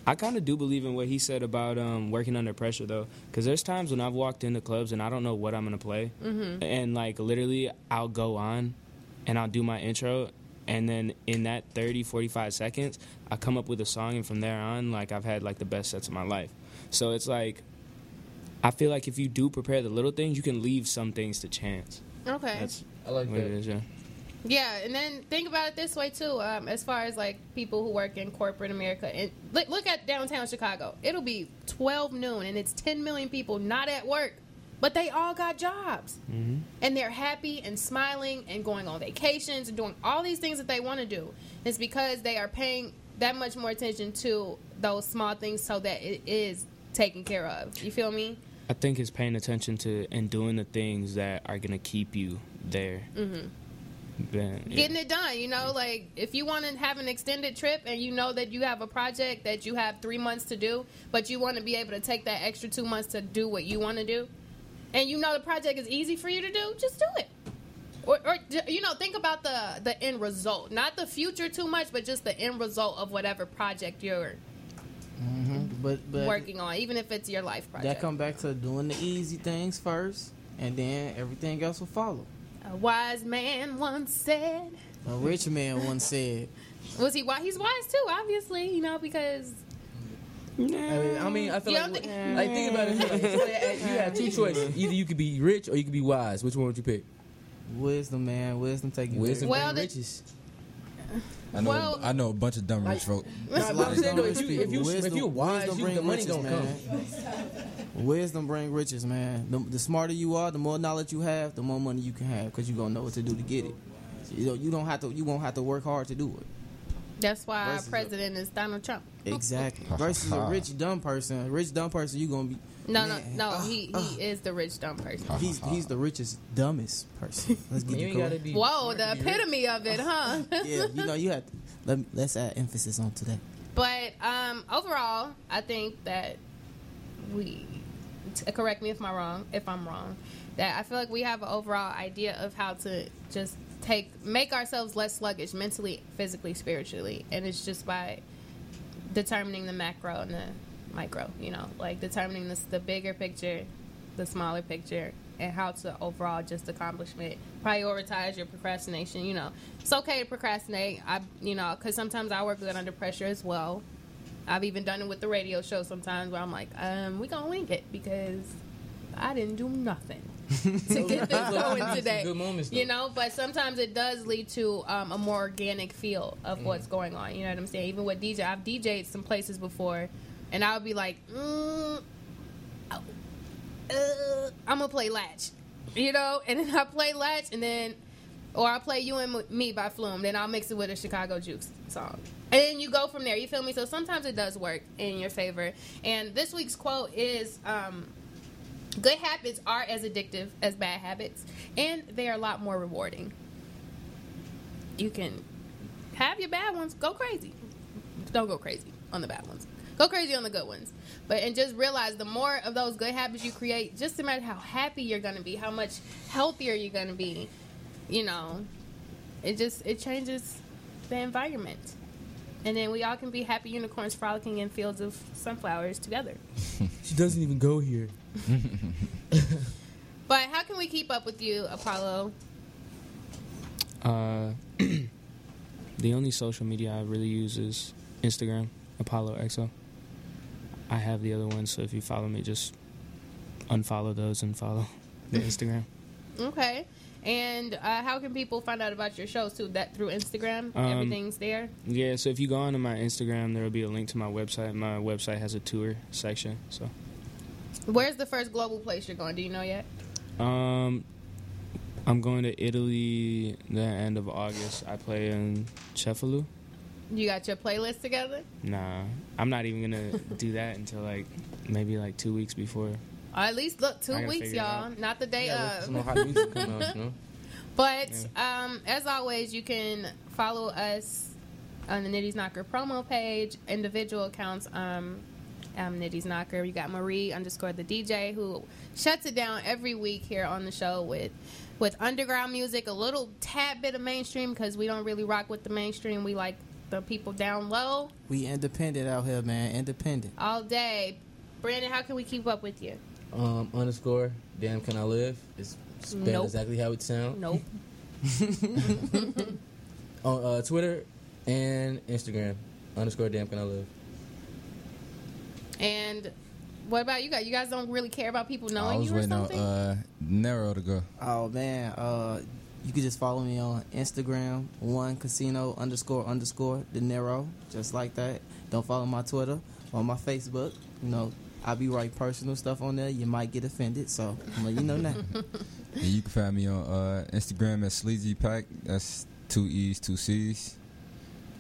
I kind of do believe in what he said about um, working under pressure though, because there's times when I've walked into clubs and I don't know what I'm gonna play, mm-hmm. and like literally I'll go on, and I'll do my intro, and then in that thirty, forty-five seconds, I come up with a song, and from there on, like I've had like the best sets of my life. So it's like, I feel like if you do prepare the little things, you can leave some things to chance. Okay. That's I like what that. It is, yeah. Yeah, and then think about it this way, too, um, as far as, like, people who work in corporate America. And look, look at downtown Chicago. It'll be twelve noon, and it's ten million people not at work, but they all got jobs. Mm-hmm. And they're happy and smiling and going on vacations and doing all these things that they want to do. It's because they are paying that much more attention to those small things so that it is taken care of. You feel me? I think it's paying attention to and doing the things that are going to keep you there. Mm-hmm. Then, yeah. Getting it done, you know, like if you want to have an extended trip and you know that you have a project that you have three months to do, but you want to be able to take that extra two months to do what you want to do, and you know the project is easy for you to do, just do it. Or, or you know, think about the, the end result. Not the future too much, but just the end result of whatever project you're Mm-hmm. But, but working on, even if it's your life project. That come back to doing the easy things first, and then everything else will follow. A wise man once said. A rich man once said. Was he wise? He's wise too, obviously, you know, because. I mean, I, mean, I feel like, think- like think about it. Like, you have two choices: either you could be rich or you could be wise. Which one would you pick? Wisdom, man. Wisdom taking wisdom. Well, the riches. I know, well, I know a bunch of dumb rich folk. If you're wise, wisdom you, the money don't come. Wisdom bring riches, man. The, the smarter you are, the more knowledge you have, the more money you can have, because you're gonna know what to do to get it. You know, you don't have to. You won't have to work hard to do it. That's why versus our president a, is Donald Trump. Exactly. Versus a rich dumb person. A rich dumb person, you gonna be. No, man. no, no. Uh, he he uh, is the rich dumb person. He's he's the richest dumbest person. Let's get you gotta be Whoa, the epitome of it, huh? Yeah, you know you have. To, let me, let's add emphasis on today. But um, overall, I think that we. Correct me if I'm wrong. If I'm wrong, that I feel like we have an overall idea of how to just. Take make ourselves less sluggish mentally, physically, spiritually, and it's just by determining the macro and the micro, you know, like determining this, the bigger picture, the smaller picture, and how to overall just accomplishment, prioritize your procrastination. You know, it's okay to procrastinate. I, you know, because sometimes I work good under pressure as well. I've even done it with the radio show sometimes where I'm like, um, we gonna wing it because I didn't do nothing. to get this going today, good moments, you know, but sometimes it does lead to um, a more organic feel of mm. what's going on. You know what I'm saying? Even with D J, I've D J'd some places before, and I'll be like, mm, oh, uh, I'm gonna play Latch, you know, and then I play Latch, and then or I play You and Me by Flume, then I'll mix it with a Chicago Jukes song, and then you go from there. You feel me? So sometimes it does work in your favor. And this week's quote is. Um, Good habits are as addictive as bad habits, and they are a lot more rewarding. You can have your bad ones. Go crazy. Don't go crazy on the bad ones. Go crazy on the good ones. But and just realize the more of those good habits you create, just no matter how happy you're going to be, how much healthier you're going to be, you know, it just it changes the environment. And then we all can be happy unicorns frolicking in fields of sunflowers together. She doesn't even go here. But how can we keep up with you, Apollo? Uh, the only social media I really use is Instagram, Apollo X O. I have the other one, so if you follow me, just unfollow those and follow the Instagram. Okay. And uh, how can people find out about your shows, too? That through Instagram? Um, Everything's there? Yeah, so if you go onto my Instagram, there will be a link to my website. My website has a tour section. So, where's the first global place you're going? Do you know yet? Um, I'm going to Italy the end of August. I play in Cefalù. You got your playlist together? Nah. I'm not even going to do that until, like, maybe, like, two weeks before. Or at least, look, two weeks, y'all. Not the day yeah, of. Some hot music coming out, you know? But, yeah. um, as always, you can follow us on the Nitty's Knocker promo page. Individual accounts, um, um, Nitty's Knocker. You got Marie underscore the D J, who shuts it down every week here on the show with, with underground music, a little tad bit of mainstream, because we don't really rock with the mainstream. We like the people down low. We independent out here, man. Independent. All day. Brandon, how can we keep up with you? Um, underscore, damn can I live? It's spelled nope. exactly how it sounds. Nope. On uh, Twitter and Instagram, underscore damn can I live. And what about you guys? You guys don't really care about people knowing you or something? I was waiting on uh, Nero to go. Oh, man. Uh, you can just follow me on Instagram, one casino underscore underscore De Nero, just like that. Don't follow my Twitter or my Facebook, you know. I be writing personal stuff on there. You might get offended, so I'm letting you know now. And you can find me on uh, Instagram at Sleazy Pack. That's two E's, two C's.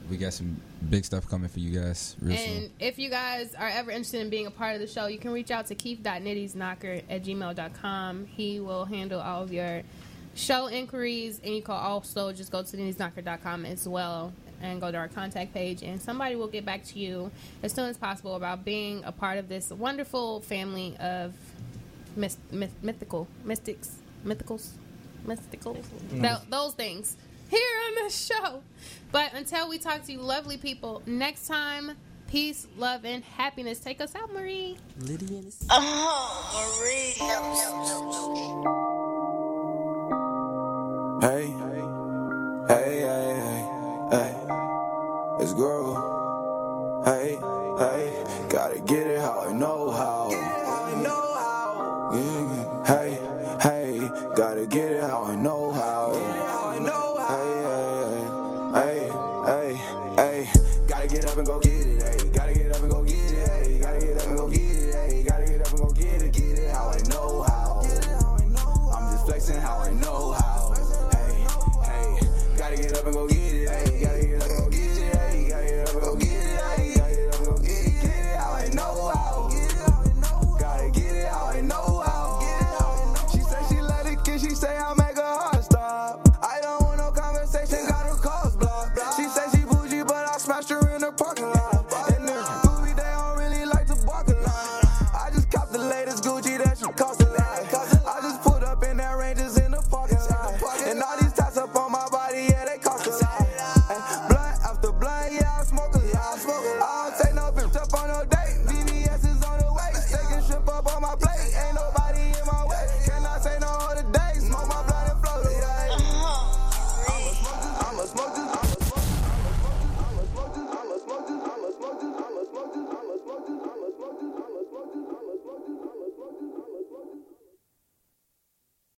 We got some big stuff coming for you guys real soon. And if you guys are ever interested in being a part of the show, you can reach out to keith dot nitties knocker at gmail dot com. He will handle all of your show inquiries, and you can also just go to nitties knocker dot com as well. And go to our contact page, and somebody will get back to you as soon as possible about being a part of this wonderful family of myth- myth- mythical, mystics, mythicals, mysticals, nice. Th- those things here on the show. But until we talk to you, lovely people, next time, peace, love, and happiness. Take us out, Marie. Lydia. Oh, Marie. Hey, hey, hey, hey. Hey, it's girl. Hey, hey, gotta get it how I know how. Get it how I know how. Yeah. Hey, hey, gotta get it how I know how. Get it how I know how. Hey, hey, hey, hey, hey, gotta get up and go get it.